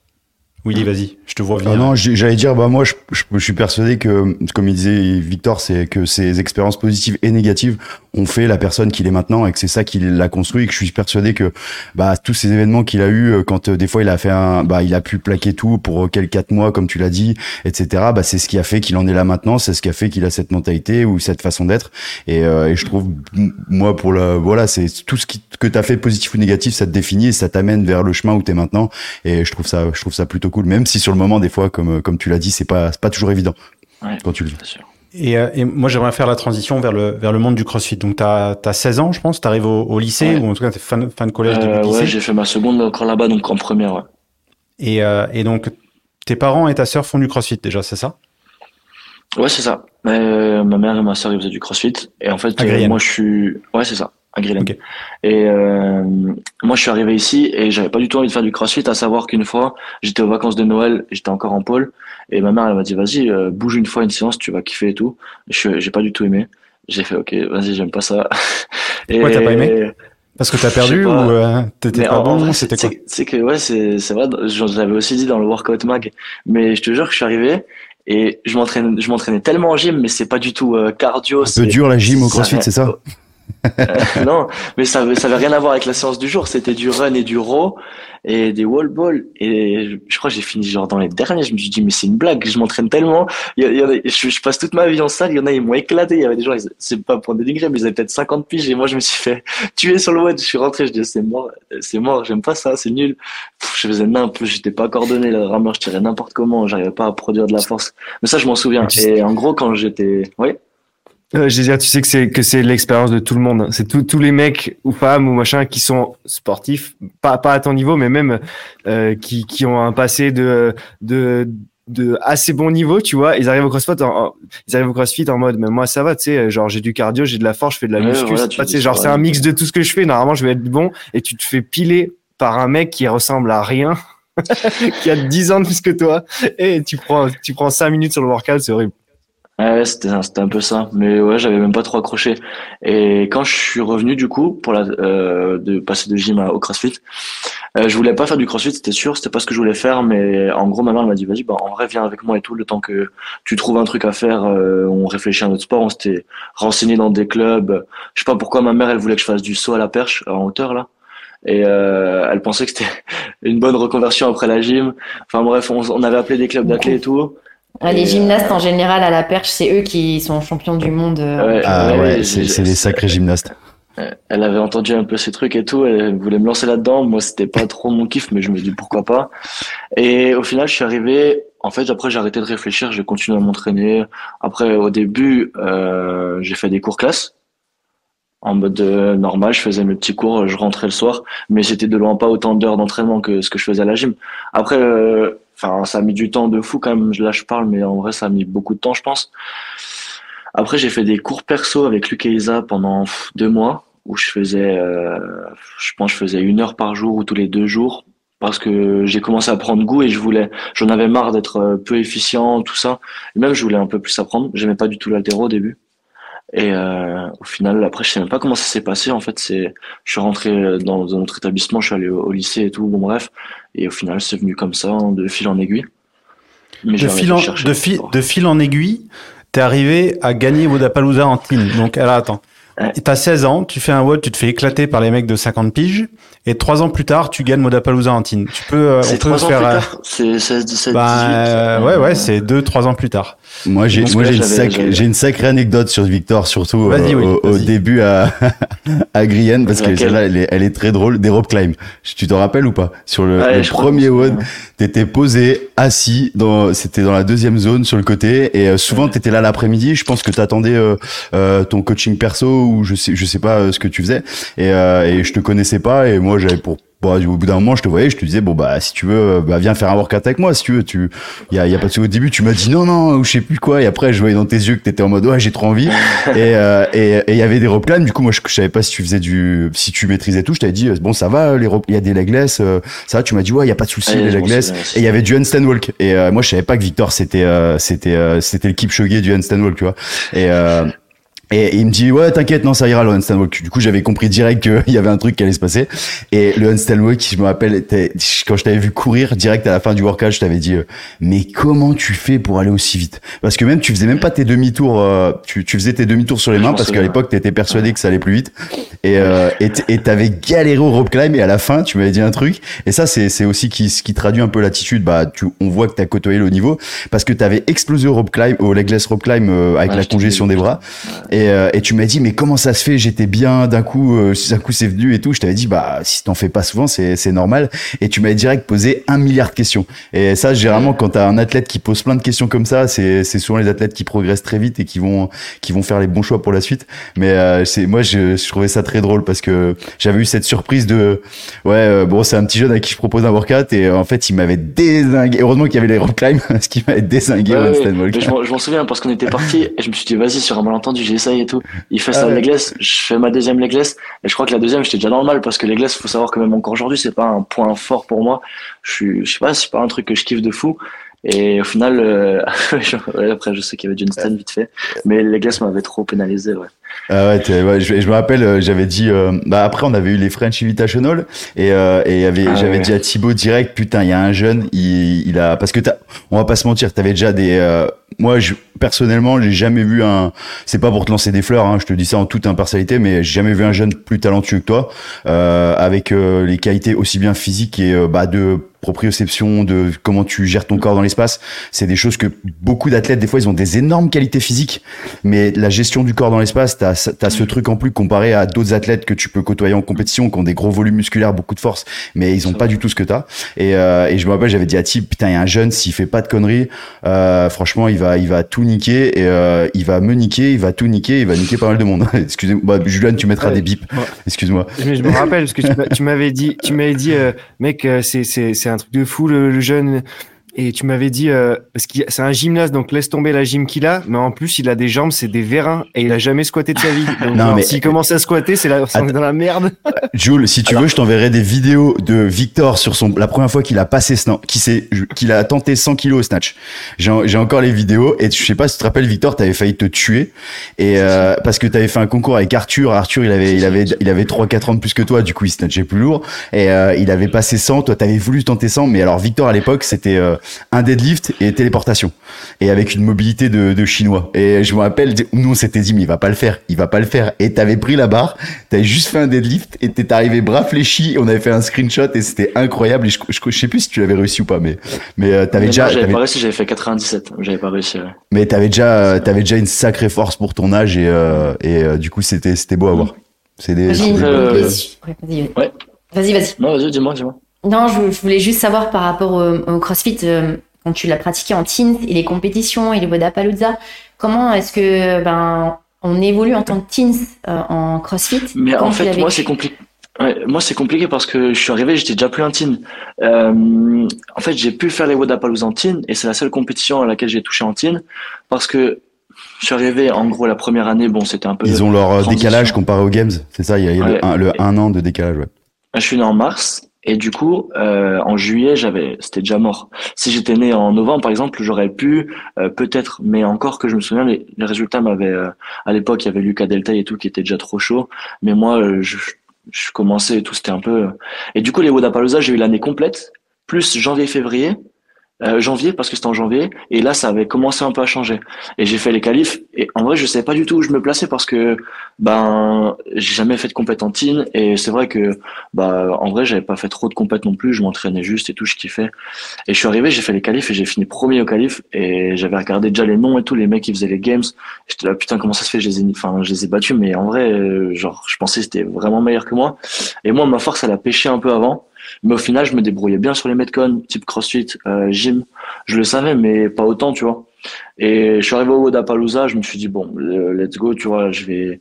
Willy, vas-y, je te vois venir. Non, non, j'allais dire, bah moi, je, je, je suis persuadé que, comme il disait Victor, c'est que ces expériences positives et négatives ont fait la personne qu'il est maintenant et que c'est ça qui l'a construit. Et que je suis persuadé que, bah, tous ces événements qu'il a eu, quand euh, des fois il a fait un, bah, il a pu plaquer tout pour quelques quatre mois, comme tu l'as dit, et cetera. Bah, c'est ce qui a fait qu'il en est là maintenant, c'est ce qui a fait qu'il a cette mentalité ou cette façon d'être. Et, euh, et je trouve, moi, pour le, voilà, c'est tout ce qui, que t'as fait positif ou négatif, ça te définit et ça t'amène vers le chemin où t'es maintenant. Et je trouve ça, je trouve ça plutôt cool, même si sur le moment des fois comme comme tu l'as dit c'est pas c'est pas toujours évident ouais, quand tu le vis. Et, et moi j'aimerais faire la transition vers le vers le monde du CrossFit. Donc t'as t'as seize ans je pense, t'arrives au, au lycée ouais. ou en tout cas t'es fin fin de collège euh, début lycée. Ouais, j'ai fait ma seconde encore là-bas donc en première. Ouais. Et euh, et donc tes parents et ta sœur font du CrossFit déjà, c'est ça? Ouais c'est ça. Euh, ma mère et ma sœur ils faisaient du CrossFit et en fait euh, moi je suis ouais c'est ça. Okay. Et euh, moi je suis arrivé ici et j'avais pas du tout envie de faire du CrossFit, à savoir qu'une fois j'étais aux vacances de Noël, j'étais encore en pôle et ma mère elle m'a dit vas-y euh, bouge une fois une séance tu vas kiffer et tout. Je, j'ai pas du tout aimé, j'ai fait ok vas-y j'aime pas ça. Pourquoi et... t'as pas aimé? Parce que t'as perdu ou euh, t'étais mais pas bon vrai, c'était c'est, quoi c'est que ouais c'est, c'est vrai je l'avais aussi dit dans le workout mag mais je te jure que je suis arrivé et je m'entraînais, je m'entraînais tellement en gym mais c'est pas du tout euh, cardio. Un peu dur la gym au CrossFit ça, c'est ça oh. euh, non, mais ça ça avait rien à voir avec la séance du jour. C'était du run et du row et des wall balls. Et je, je crois que j'ai fini genre dans les derniers. Je me suis dit mais c'est une blague. Je m'entraîne tellement. Il y a, il y en a, je, je passe toute ma vie en salle. Il y en a ils m'ont éclaté. Il y avait des gens ils, c'est pas pour dénigrer mais ils avaient peut-être cinquante piges et moi je me suis fait tuer sur le web. Je suis rentré je dis c'est mort c'est mort j'aime pas ça c'est nul. Pff, je faisais n'importe peu j'étais pas coordonné la rameur je tirais n'importe comment j'arrivais pas à produire de la force. Mais ça je m'en souviens. Et en gros quand j'étais oui. Euh, je veux dire, tu sais que c'est que c'est l'expérience de tout le monde. C'est tous tous les mecs ou femmes ou machin qui sont sportifs, pas pas à ton niveau, mais même euh, qui qui ont un passé de de de assez bon niveau, tu vois. Ils arrivent au CrossFit en, en ils arrivent au CrossFit en mode mais moi ça va, tu sais, genre j'ai du cardio, j'ai de la force, je fais de la ouais, muscu, voilà, tu sais, genre c'est un mix de tout ce que je fais, normalement je vais être bon, et tu te fais piler par un mec qui ressemble à rien qui a dix ans de plus que toi, et tu prends tu prends cinq minutes sur le workout, c'est horrible. Ouais, c'était, c'était un peu ça, mais ouais, j'avais même pas trop accroché. Et quand je suis revenu du coup pour la euh, de passer de gym à, au CrossFit, euh, je voulais pas faire du CrossFit, c'était sûr, c'était pas ce que je voulais faire, mais en gros ma mère m'a dit vas-y, bah en vrai viens avec moi et tout, le temps que tu trouves un truc à faire, euh, on réfléchit à notre sport, on s'était renseigné dans des clubs. Je sais pas pourquoi ma mère elle voulait que je fasse du saut à la perche en hauteur là. Et euh, elle pensait que c'était une bonne reconversion après la gym. Enfin bref, on, on avait appelé des clubs d'athlètes et tout. Ah, les gymnastes en général à la perche, c'est eux qui sont champions du monde. Ouais, ah ouais, ouais c'est, c'est des sacrés gymnastes. Elle avait entendu un peu ces trucs et tout, elle voulait me lancer là-dedans. Moi, c'était pas trop mon kiff, mais je me dis pourquoi pas. Et au final, je suis arrivé. En fait, après, j'ai arrêté de réfléchir, j'ai continué à m'entraîner. Après, au début, euh, j'ai fait des cours classe. En mode normal, je faisais mes petits cours, je rentrais le soir, mais c'était de loin pas autant d'heures d'entraînement que ce que je faisais à la gym. Après, euh, enfin, ça a mis du temps de fou quand même. Là, je parle, mais en vrai, ça a mis beaucoup de temps, je pense. Après, j'ai fait des cours perso avec Luc et Isa pendant deux mois, où je faisais, euh, je pense, que je faisais une heure par jour ou tous les deux jours, parce que j'ai commencé à prendre goût et je voulais, j'en avais marre d'être peu efficient, tout ça. Et même, je voulais un peu plus apprendre. J'aimais pas du tout l'haltéro au début. Et euh, au final, après, je sais même pas comment ça s'est passé. En fait, c'est, je suis rentré dans, dans notre établissement, je suis allé au, au lycée et tout. Bon, bref. Et au final, c'est venu comme ça, hein, de fil en aiguille. Mais de, fil en, de, fi, de fil en aiguille, t'es arrivé à gagner Wodapalooza en team. Donc, alors, attends. Ouais. T'as seize ans, tu fais un WOD, tu te fais éclater par les mecs de cinquante piges, et trois ans plus tard, tu gagnes Wodapalooza en team. Tu peux, euh, c'est on peut faire, euh, c'est seize, dix-sept, bah, dix-huit. Euh, ouais, ouais, c'est deux, trois ans plus tard. Moi, j'ai, moi, là, j'ai, une sacrée, j'ai une sacrée anecdote sur Victor, surtout, vas-y, euh, oui, au, au début à, à Grienne, parce que celle-là, elle est, elle est très drôle, des rope climb. Tu te rappelles ou pas? Sur le, ouais, le premier WOD, t'étais posé, assis, dans, c'était dans la deuxième zone, sur le côté, et euh, souvent, ouais. T'étais là l'après-midi, je pense que t'attendais, euh, euh, ton coaching perso, ou je sais je sais pas ce que tu faisais, et euh, et je te connaissais pas, et moi j'avais pour bah, au bout d'un moment je te voyais, je te disais bon bah si tu veux bah viens faire un workout avec moi si tu veux, tu il y a il y a pas de au début tu m'as dit non non ou je sais plus quoi, et après je voyais dans tes yeux que t'étais en mode ouais j'ai trop envie, et euh, et il y avait des rope climbs, du coup moi je, je savais pas si tu faisais du si tu maîtrisais tout, je t'avais dit bon ça va les rope, il y a des legless, euh, ça tu m'as dit ouais il y a pas de souci, ah, les legless, et il y avait du handstand walk, et euh, moi je savais pas que Victor c'était euh, c'était euh, c'était le Kipchoge du handstand walk, tu vois, et euh, et il me dit ouais t'inquiète non ça ira le handstand walk, du coup j'avais compris direct qu'il y avait un truc qui allait se passer, et le handstand walk je me rappelle quand je t'avais vu courir direct à la fin du workout je t'avais dit mais comment tu fais pour aller aussi vite, parce que même tu faisais même pas tes demi-tours, tu, tu faisais tes demi-tours sur les mains, parce qu'à l'époque t'étais persuadé que ça allait plus vite, et, euh, et, et t'avais galéré au rope climb, et à la fin tu m'avais dit un truc, et ça c'est, c'est aussi qui, ce qui traduit un peu l'attitude, bah, tu, on voit que t'as côtoyé le haut niveau, parce que t'avais explosé au rope climb, au legless rope climb, euh, avec ouais, la congestion des bras, et Et, euh, et tu m'as dit mais comment ça se fait, j'étais bien d'un coup, euh, d'un coup c'est venu et tout, je t'avais dit bah si t'en fais pas souvent c'est c'est normal, et tu m'avais direct posé un milliard de questions, et ça généralement quand t'as un athlète qui pose plein de questions comme ça c'est c'est souvent les athlètes qui progressent très vite et qui vont qui vont faire les bons choix pour la suite, mais euh, c'est moi je, je trouvais ça très drôle parce que j'avais eu cette surprise de ouais euh, bon c'est un petit jeune à qui je propose un workout, et euh, en fait il m'avait dézingué, heureusement qu'il y avait les rock climb parce qu'il m'avait dézingué, ouais, ouais, je, je m'en souviens parce qu'on était parti et je me suis dit vas-y sur un malentendu j'ai ça et tout, il fait sa ah ouais. legless, je fais ma deuxième legless, et je crois que la deuxième j'étais déjà dans le mal parce que legless faut savoir que même encore aujourd'hui c'est pas un point fort pour moi, je suis, je sais pas, c'est pas un truc que je kiffe de fou, et au final euh, après je sais qu'il y avait Justin vite fait, mais legless m'avait trop pénalisé, ouais. Ah ouais, ouais je, je me rappelle, euh, j'avais dit. Euh, bah après, on avait eu les French Invitational et euh, et y avait, ah, j'avais ouais. dit à Thibaut direct, putain, il y a un jeune, il, il a parce que t'as, on va pas se mentir, t'avais déjà des. Euh, moi, je, personnellement, j'ai jamais vu un. C'est pas pour te lancer des fleurs, hein, je te dis ça en toute impartialité, mais j'ai jamais vu un jeune plus talentueux que toi, euh, avec euh, les qualités aussi bien physiques et euh, bah de proprioception, de comment tu gères ton corps dans l'espace. C'est des choses que beaucoup d'athlètes, des fois, ils ont des énormes qualités physiques, mais la gestion du corps dans l'espace, t'as t'as ce truc en plus comparé à d'autres athlètes que tu peux côtoyer en compétition qui ont des gros volumes musculaires, beaucoup de force, mais ils ont pas du tout ce que t'as, et euh, et je me rappelle j'avais dit à Tib putain il y a un jeune s'il fait pas de conneries euh, franchement il va il va tout niquer, et euh, il va me niquer, il va tout niquer, il va niquer pas mal de monde. Excusez-moi, bah, Julian tu mettras ouais. des bips, excuse-moi, mais je me rappelle parce que tu m'avais dit tu m'avais dit euh, mec c'est c'est c'est un truc de fou le, le jeune Et tu m'avais dit, euh, parce qu'il, c'est un gymnaste, donc laisse tomber la gym qu'il a, mais en plus, il a des jambes, c'est des vérins, et il a jamais squatté de sa vie. Donc, non, genre, mais... s'il commence à squatter, c'est, la... c'est Attends... dans la merde. Jules, si tu Alors... veux, je t'enverrai des vidéos de Victor sur son, la première fois qu'il a passé, qu'il s'est, qu'il a tenté cent kilos au snatch. J'ai, j'ai encore les vidéos, et je sais pas si tu te rappelles, Victor, t'avais failli te tuer, et, euh, parce que t'avais fait un concours avec Arthur. Arthur, il avait, il avait, il avait trois, quatre ans de plus que toi, du coup, il snatchait plus lourd, et, euh, il avait passé cent, toi, t'avais voulu tenter cent, mais alors, Victor, à l'époque, c'était, euh, un deadlift et téléportation et avec une mobilité de, de chinois, et je me rappelle, nous on s'était dit mais il va pas le faire, il va pas le faire, et t'avais pris la barre, t'avais juste fait un deadlift et t'es arrivé bras fléchi, on avait fait un screenshot et c'était incroyable, et je, je, je sais plus si tu l'avais réussi ou pas, mais, mais euh, t'avais mais déjà moi, j'avais t'avais... pas réussi, j'avais fait quatre-vingt-dix-sept, j'avais pas réussi, ouais. Mais t'avais déjà, t'avais déjà une sacrée force pour ton âge, et, euh, et euh, du coup c'était, c'était beau à voir. C'est des, j'ai une question. Ouais. vas-y vas-y non vas-y dis-moi dis-moi Non, je, je voulais juste savoir par rapport au, au CrossFit, euh, quand tu l'as pratiqué en teens et les compétitions et les Wodapalooza, comment est-ce que ben on évolue en tant que teens euh, en CrossFit ? Mais en fait, moi c'est compliqué. Ouais, moi c'est compliqué parce que je suis arrivé, j'étais déjà plus un teen. Euh, en fait, j'ai pu faire les Wodapalooza en teen et c'est la seule compétition à laquelle j'ai touché en teen parce que je suis arrivé, en gros, la première année, bon, c'était un peu. Ils ont leur transition. Décalage comparé aux Games, c'est ça ? Il y a, il y a ouais. le, un, le un an de décalage. Ouais. Je suis né en mars. Et du coup, euh, en juillet, j'avais, c'était déjà mort. Si j'étais né en novembre, par exemple, j'aurais pu, euh, peut-être, mais encore que je me souviens, les, les résultats m'avaient, euh, à l'époque, il y avait Lucas Delta et tout qui était déjà trop chaud. Mais moi, euh, je, je commençais et tout, c'était un peu. Et du coup, les Wodapalooza, j'ai eu l'année complète, plus janvier-février, euh, janvier parce que c'était en janvier. Et là, ça avait commencé un peu à changer. Et j'ai fait les qualifs. Et en vrai, je savais pas du tout où je me plaçais parce que. Ben, j'ai jamais fait de compète en teen et c'est vrai que, bah, ben, en vrai, j'avais pas fait trop de compète non plus, je m'entraînais juste et tout, je kiffais. Et je suis arrivé, j'ai fait les qualifs et j'ai fini premier au qualif et j'avais regardé déjà les noms et tout, les mecs qui faisaient les games. J'étais là, putain, comment ça se fait, je les ai, enfin, je les ai battus, mais en vrai, genre, je pensais que c'était vraiment meilleur que moi. Et moi, ma force, elle a pêché un peu avant. Mais au final, je me débrouillais bien sur les metcons, type CrossFit, euh, gym. Je le savais, mais pas autant, tu vois. Et je suis arrivé au Wodapalooza, je me suis dit bon, let's go, tu vois, je vais,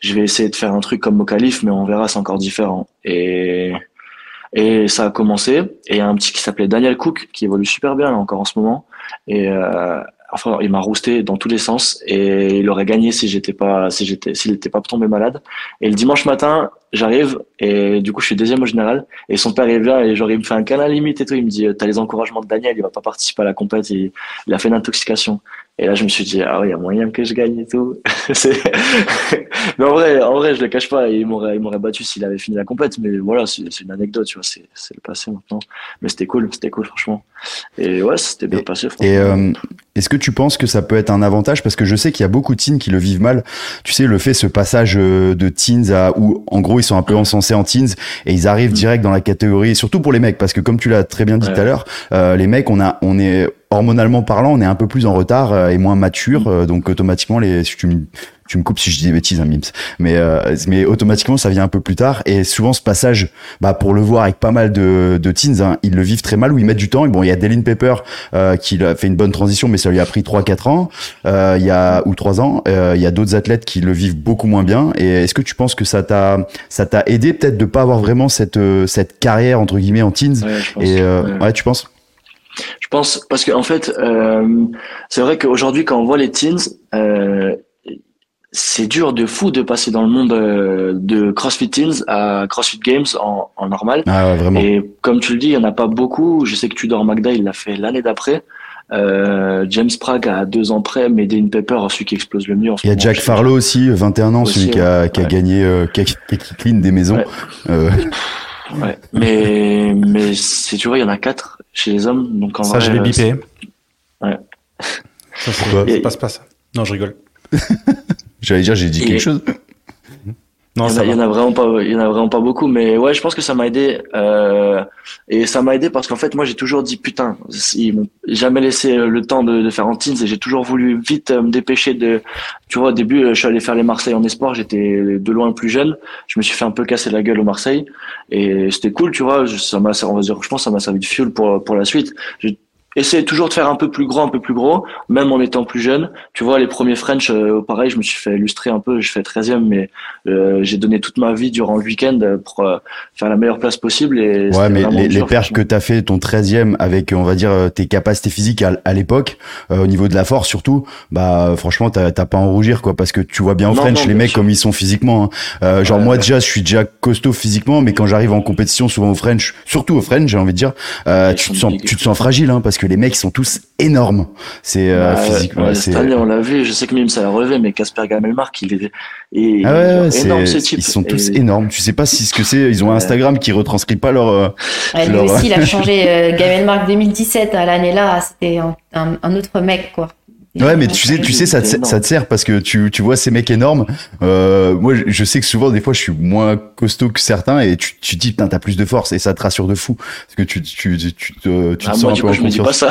je vais essayer de faire un truc comme au Calif, mais on verra, c'est encore différent. Et et ça a commencé. Et il y a un petit qui s'appelait Daniel Cook qui évolue super bien là encore en ce moment. Et euh, enfin, il m'a rousté dans tous les sens et il aurait gagné si j'étais pas, si j'étais, s'il n'était pas tombé malade. Et le dimanche matin, j'arrive et du coup, je suis deuxième au général. Et son père, il vient et genre, il me fait un câlin limite et tout. Il me dit, t'as les encouragements de Daniel, il va pas participer à la compète, il, il a fait une intoxication. Et là, je me suis dit, ah oui, il y a moyen que je gagne et tout. C'est... mais en vrai, en vrai, je le cache pas, il m'aurait, il m'aurait battu s'il avait fini la compète. Mais voilà, c'est, c'est une anecdote, tu vois, c'est, c'est le passé maintenant. Mais c'était cool, c'était cool, franchement. Et ouais, c'était bien et, passé, franchement. Et euh, est-ce que tu penses que ça peut être un avantage ? Parce que je sais qu'il y a beaucoup de teens qui le vivent mal. Tu sais, le fait, ce passage de teens à, où, en gros, ils sont un peu encensés en teens et ils arrivent mmh. direct dans la catégorie, surtout pour les mecs, parce que comme tu l'as très bien dit ouais. tout à l'heure, euh, les mecs, on a, on est, hormonalement parlant, on est un peu plus en retard et moins mature, donc automatiquement, les, si tu me, tu me coupes si je dis des bêtises, hein, Mims, mais euh, mais automatiquement, ça vient un peu plus tard et souvent ce passage, bah pour le voir avec pas mal de, de teens, hein, ils le vivent très mal ou ils mettent du temps. Et bon, il y a Dallin Pepper euh, qui a fait une bonne transition, mais ça lui a pris trois quatre ans, euh, il y a ou trois ans. Euh, il y a d'autres athlètes qui le vivent beaucoup moins bien. Et est-ce que tu penses que ça t'a, ça t'a aidé peut-être de pas avoir vraiment cette cette carrière entre guillemets en teens ? Ouais, je pense et euh, que, ouais. ouais, tu penses ? Je pense parce que en fait, euh, c'est vrai qu'aujourd'hui quand on voit les teens, euh, c'est dur de fou de passer dans le monde euh, de CrossFit Teens à CrossFit Games en, en normal. Ah ouais, vraiment. Et comme tu le dis, il y en a pas beaucoup. Je sais que Tudor Magda il l'a fait l'année d'après. Euh, James Prague à deux ans près, mais Dallin Pepper, celui qui explose le mur. Il y a Jack Farlow aussi, vingt et un ans, aussi, celui qui a, ouais. qui a gagné, euh, qui, a, qui clean des maisons. Ouais. Euh. Ouais, mais, mais, si tu vois, il y en a quatre chez les hommes, donc en ça, vrai. Ça, je l'ai bipé. C'est... Ouais. Ça, c'est... Pourquoi ? Ça passe pas, ça. Non, je rigole. J'allais dire, j'ai dit Et... quelque chose. Non, il y, en a, il y en a vraiment pas, il y en a vraiment pas beaucoup, mais ouais, je pense que ça m'a aidé, euh, et ça m'a aidé parce qu'en fait, moi, j'ai toujours dit, putain, ils m'ont jamais laissé le temps de, de faire en teens et j'ai toujours voulu vite me dépêcher de, tu vois, au début, je suis allé faire les Marseilles en espoir, j'étais de loin plus jeune, je me suis fait un peu casser la gueule au Marseille et c'était cool, tu vois, ça m'a, on va dire, je pense que ça m'a servi de fuel pour, pour la suite. Je, Essayer toujours de faire un peu plus grand, un peu plus gros, même en étant plus jeune. Tu vois, les premiers French, euh, pareil, je me suis fait illustrer un peu, je fais treizième, mais euh, j'ai donné toute ma vie durant le week-end pour euh, faire la meilleure place possible. Et ouais, mais les, dur, les perfs que t'as fait ton treizième avec, on va dire, tes capacités physiques à, à l'époque, euh, au niveau de la force surtout, bah franchement, t'as, t'as pas à en rougir, quoi, parce que tu vois bien au French, non, non, les mecs sûr. Comme ils sont physiquement. Hein. Euh, genre ouais, moi ouais. déjà, je suis déjà costaud physiquement, mais quand j'arrive en compétition, souvent au French, surtout au French, j'ai envie de dire, euh, tu te sens, tu te sens fragile, hein, parce que que les mecs sont tous énormes. C'est euh, ah, physique. Ouais, ouais, cette année, on l'a vu. Je sais que même ça l'a relevé, mais Casper Gamelmark, il est, il, ah ouais, il est c'est, énorme. Ce type. Ils sont tous et... énormes. Tu sais pas si ce que c'est. Ils ont ouais. Instagram qui retranscrit pas leur. Euh, ouais, leur... Lui aussi, il a changé. Euh, Gamelmark deux mille dix-sept à l'année là, c'était un, un, un autre mec, quoi. Ouais, mais tu sais, tu sais, ça te, ça te sert parce que tu, tu vois ces mecs énormes. Euh, moi, je sais que souvent, des fois, je suis moins costaud que certains et tu, tu te dis, putain, t'as plus de force et ça te rassure de fou. Parce que tu, tu, tu, tu te, tu te ah, sens moi, un du peu coup, en je me dis pas ça.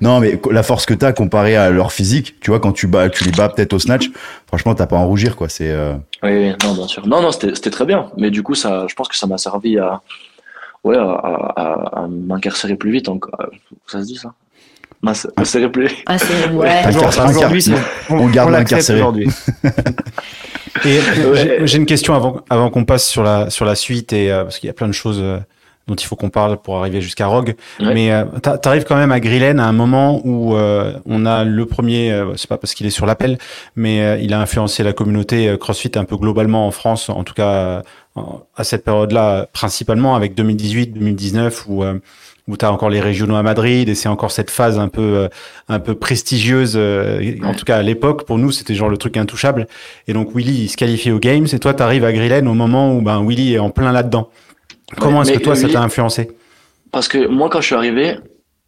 Non, mais la force que t'as comparée à leur physique, tu vois, quand tu bats, tu les bats peut-être au snatch, franchement, t'as pas à en rougir, quoi. C'est, euh... Oui, non, bien sûr. Non, non, c'était, c'était très bien. Mais du coup, ça, je pense que ça m'a servi à, ouais, à, à, à m'incarcérer plus vite. Ça se dit, ça? Mince, incarcéré ah. plus. Ah, c'est... Ouais. Aujourd'hui, c'est... On, on garde l'incarcéré aujourd'hui. Et ouais. j'ai une question avant, avant qu'on passe sur la, sur la suite, et, euh, parce qu'il y a plein de choses euh, dont il faut qu'on parle pour arriver jusqu'à Rogue. Ouais. Mais euh, t'arrives quand même à Grillen à un moment où euh, on a le premier, euh, c'est pas parce qu'il est sur l'appel, mais euh, il a influencé la communauté CrossFit un peu globalement en France, en tout cas euh, à cette période-là, principalement avec deux mille dix-huit, deux mille dix-neuf, où... Euh, où t'as encore les régionaux à Madrid et c'est encore cette phase un peu un peu prestigieuse, en tout cas à l'époque pour nous c'était genre le truc intouchable. Et donc Willy il se qualifie aux Games et toi t'arrives à Grillen au moment où ben Willy est en plein là-dedans. Comment ouais, est-ce que toi Willy, ça t'a influencé? Parce que moi quand je suis arrivé,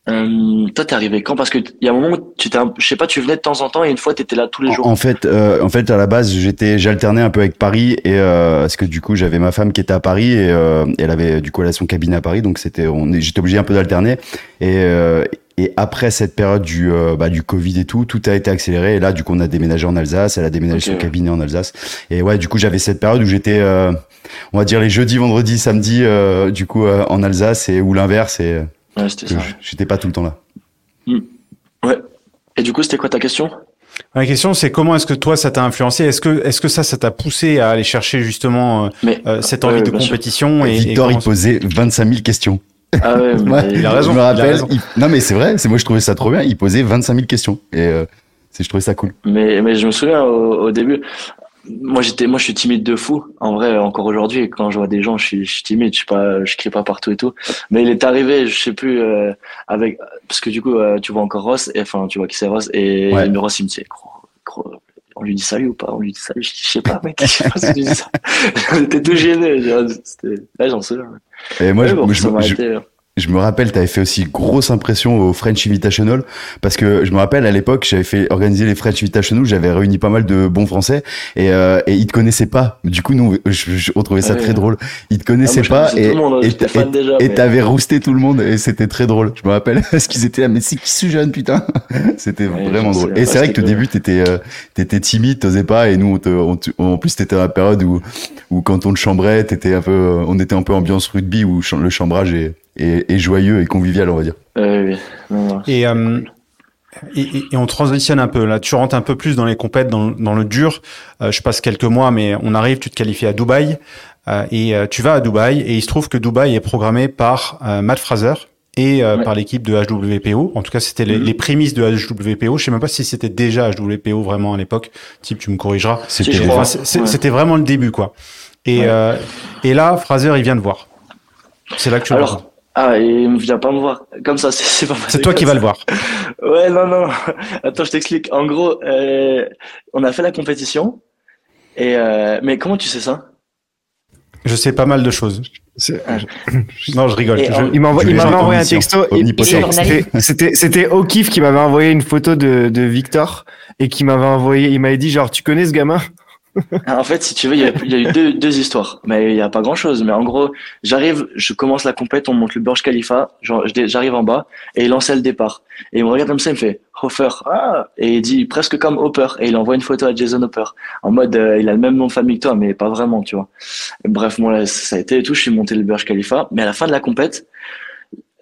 euh, toi t'es arrivé quand? Parce que il y a un moment où tu t'es, je sais pas, tu venais de temps en temps et une fois t'étais là tous les jours. En fait, euh, en fait à la base j'étais, j'alternais un peu avec Paris et euh, parce que du coup j'avais ma femme qui était à Paris et euh, elle avait du coup elle a son cabinet à Paris donc c'était, on, j'étais obligé un peu d'alterner et euh, et après cette période du euh, bah du Covid et tout, tout a été accéléré et là du coup on a déménagé en Alsace, elle a déménagé okay. son cabinet en Alsace et ouais du coup j'avais cette période où j'étais euh, on va dire les jeudis, vendredis, samedis euh, du coup euh, en Alsace et ou l'inverse et ouais, c'était ça. J'étais pas tout le temps là. Mmh. Ouais. Et du coup, c'était quoi ta question? La question, c'est comment est-ce que toi, ça t'a influencé? Est-ce que, est-ce que ça, ça t'a poussé à aller chercher justement mais, euh, cette envie euh, de compétition? Et, Victor, et il posait vingt-cinq mille questions. Ah ouais, mais ouais, il a raison. Je me rappelle. Il a raison. Il... Non, mais c'est vrai. C'est moi, je trouvais ça trop bien. Il posait vingt-cinq mille questions et euh, c'est, je trouvais ça cool. Mais, mais je me souviens au, au début. Moi, j'étais, moi, je suis timide de fou. En vrai, encore aujourd'hui, quand je vois des gens, je suis, je suis timide, je suis pas, je crie pas partout et tout. Mais il est arrivé, je sais plus, euh, avec, parce que du coup, euh, tu vois encore Ross, et, enfin, tu vois qui c'est Ross, et ouais. Ross, il me dit, gros, gros, on lui dit salut ou pas? On lui dit salut? Je sais pas, mec, je sais pas si on lui dit ça. J'étais tout gêné, c'était, là, j'en sais rien. Et moi, ouais, je, bon, je, ça m'a je... arrêté, là. Je me rappelle, t'avais fait aussi grosse impression au French Invitational, parce que je me rappelle à l'époque, j'avais fait organiser les French Invitational, j'avais réuni pas mal de bons Français et, euh, et ils te connaissaient pas. Du coup, nous, je, je, on trouvait ça ah, très ouais. drôle. Ils te connaissaient ah, moi, pas et, monde, et, et, déjà, et mais... t'avais rousté tout le monde et c'était très drôle. Je me rappelle parce qu'ils étaient là, mais c'est qui ce jeune putain. C'était ouais, vraiment drôle. Et c'est vrai que au début, t'étais, euh, t'étais timide, t'osais pas et nous, on te, on, on, en plus, t'étais à la période où, où quand on te chambrait, t'étais un peu, on était un peu ambiance rugby où le chambrage est Et, et joyeux et convivial, on va dire. Euh, oui. non, non. Et, euh, et, et on transitionne un peu. Là, tu rentres un peu plus dans les compètes, dans, dans le dur. Euh, je passe quelques mois, mais on arrive, tu te qualifies à Dubaï. Euh, et euh, tu vas à Dubaï. Et il se trouve que Dubaï est programmé par euh, Matt Fraser et euh, ouais. par l'équipe de H W P O. En tout cas, c'était les, mmh. les prémices de H W P O. Je sais même pas si c'était déjà H W P O vraiment à l'époque. Type, tu me corrigeras. C'était, si enfin, ouais. c'était vraiment le début, quoi. Et, ouais. euh, et là, Fraser, il vient te voir. C'est là que tu Alors, Ah, et il vient pas me voir. Comme ça, c'est, c'est pas possible. C'est toi qui vas le voir. Ouais, non, non. Attends, je t'explique. En gros, euh, on a fait la compétition. Et, euh, mais comment tu sais ça? Je sais pas mal de choses. C'est... Non, je rigole. Je... En... Il, m'envoie... il m'avait envoyé un texto. Il... C'était... C'était... C'était O'Keefe qui m'avait envoyé une photo de, de Victor et qui m'avait envoyé, il m'avait dit genre, tu connais ce gamin? Alors en fait, si tu veux, il y a, il y a eu deux, deux histoires, mais il n'y a pas grand-chose. Mais en gros, j'arrive, je commence la compète, on monte le Burj Khalifa, genre, j'arrive en bas et il lance le départ. Et il me regarde comme ça, il me fait Hoffer, ah, et il dit presque comme Hopper, et il envoie une photo à Jason Hopper, en mode euh, il a le même nom de famille que toi, mais pas vraiment, tu vois. Bref, moi, bon, ça a été et tout, je suis monté le Burj Khalifa, mais à la fin de la compète,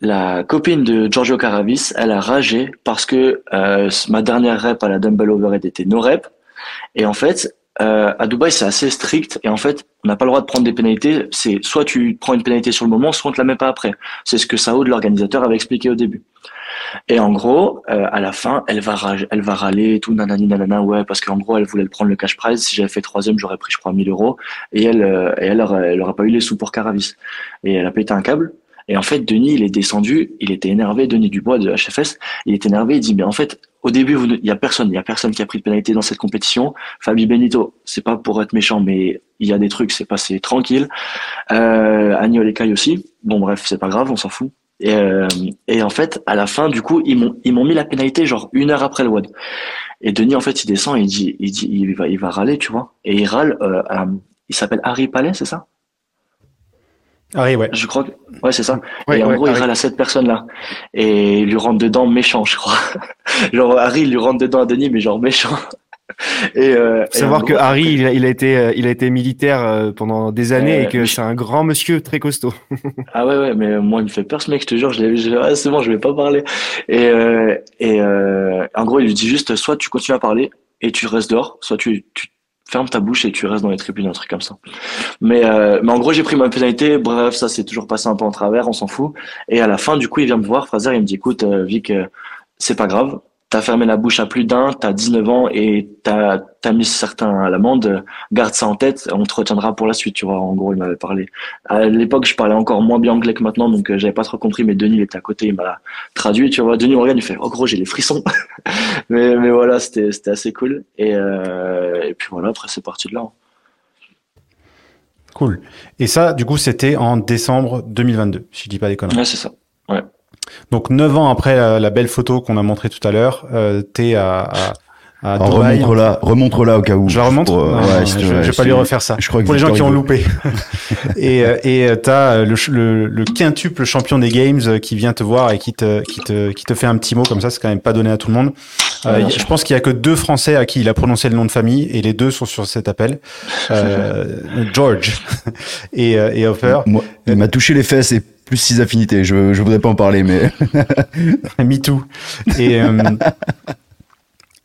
la copine de Giorgio Caravis, elle a ragé parce que euh, ma dernière rep à la dumbbell overhead était no rep. Et en fait, euh, à Dubaï, c'est assez strict. Et en fait, on n'a pas le droit de prendre des pénalités. C'est soit tu prends une pénalité sur le moment, soit on ne te la met pas après. C'est ce que Saoud, l'organisateur, avait expliqué au début. Et en gros, euh, à la fin, elle va, rage, elle va râler et tout, nanani, nanana, ouais, parce qu'en gros, elle voulait prendre le cash prize. Si j'avais fait troisième, j'aurais pris, je crois, mille euros. Et elle euh, et elle n'aurait pas eu les sous pour Caravis. Et elle a pété un câble. Et en fait, Denis, il est descendu, il était énervé, Denis Dubois de H F S, il était énervé, il dit, mais en fait, au début, vous ne... il y a personne, il y a personne qui a pris de pénalité dans cette compétition. Fabi Benito, c'est pas pour être méchant, mais il y a des trucs, c'est passé tranquille. Euh, Agni Olekai aussi. Bon, bref, c'est pas grave, on s'en fout. Et, euh, et en fait, à la fin, du coup, ils m'ont, ils m'ont mis la pénalité genre une heure après le W O D. Et Denis, en fait, il descend et il dit, il dit, il va, il va râler, tu vois. Et il râle, euh, à, il s'appelle Harry Palais, c'est ça? Harry, ouais. Je crois que, ouais, c'est ça. Ouais, et en ouais, gros, Harry. Il râle à cette personne-là. Et il lui rentre dedans méchant, je crois. Genre, Harry, il lui rentre dedans à Denis, mais genre méchant. Et, euh, faut savoir et que gros, Harry, il a, il a été, il a été militaire pendant des années euh, et que c'est un grand monsieur très costaud. Ah ouais, ouais, mais moi, il me fait peur ce mec, je te jure, je l'ai vu, ah, c'est bon, je vais pas parler. Et, euh, et, euh, en gros, il lui dit juste, soit tu continues à parler et tu restes dehors, soit tu, tu, ferme ta bouche et tu restes dans les tribunes, un truc comme ça. Mais, euh, mais en gros, j'ai pris ma pénalité. Bref, ça s'est toujours passé un peu en travers, on s'en fout. Et à la fin, du coup, il vient me voir, Fraser, il me dit, écoute, euh, Vic, euh, c'est pas grave. T'as fermé la bouche à plus d'un, t'as dix-neuf ans et t'as, t'as mis certains à l'amende. Garde ça en tête, on te retiendra pour la suite, tu vois. En gros, il m'avait parlé. À l'époque, je parlais encore moins bien anglais que maintenant, donc euh, j'avais pas trop compris, mais Denis, il était à côté, il m'a traduit, tu vois. Denis, on regarde, il fait, oh gros, j'ai les frissons. mais, mais voilà, c'était, c'était assez cool. Et, euh, et puis voilà, après, c'est parti de là. Hein. Cool. Et ça, du coup, c'était en décembre deux mille vingt-deux, si je dis pas des conneries. Ouais, c'est ça. Ouais. Donc, neuf ans après euh, la belle photo qu'on a montrée tout à l'heure, euh, t'es à, à, à Dubaï. Remontre-la, remontre-la au cas où. Je la remontre? Pour, euh, ouais, je, je vais pas c'est... lui refaire ça. Je crois que pour les gens qui ont loupé. et, et t'as le, le, le quintuple champion des games qui vient te voir et qui te, qui te, qui te fait un petit mot comme ça. C'est quand même pas donné à tout le monde. Euh, je pense qu'il y a que deux Français à qui il a prononcé le nom de famille et les deux sont sur cet appel. Euh, George et, et Hopper. Moi, il m'a touché les fesses et plus six affinités, je je voudrais pas en parler, mais me too. Et euh,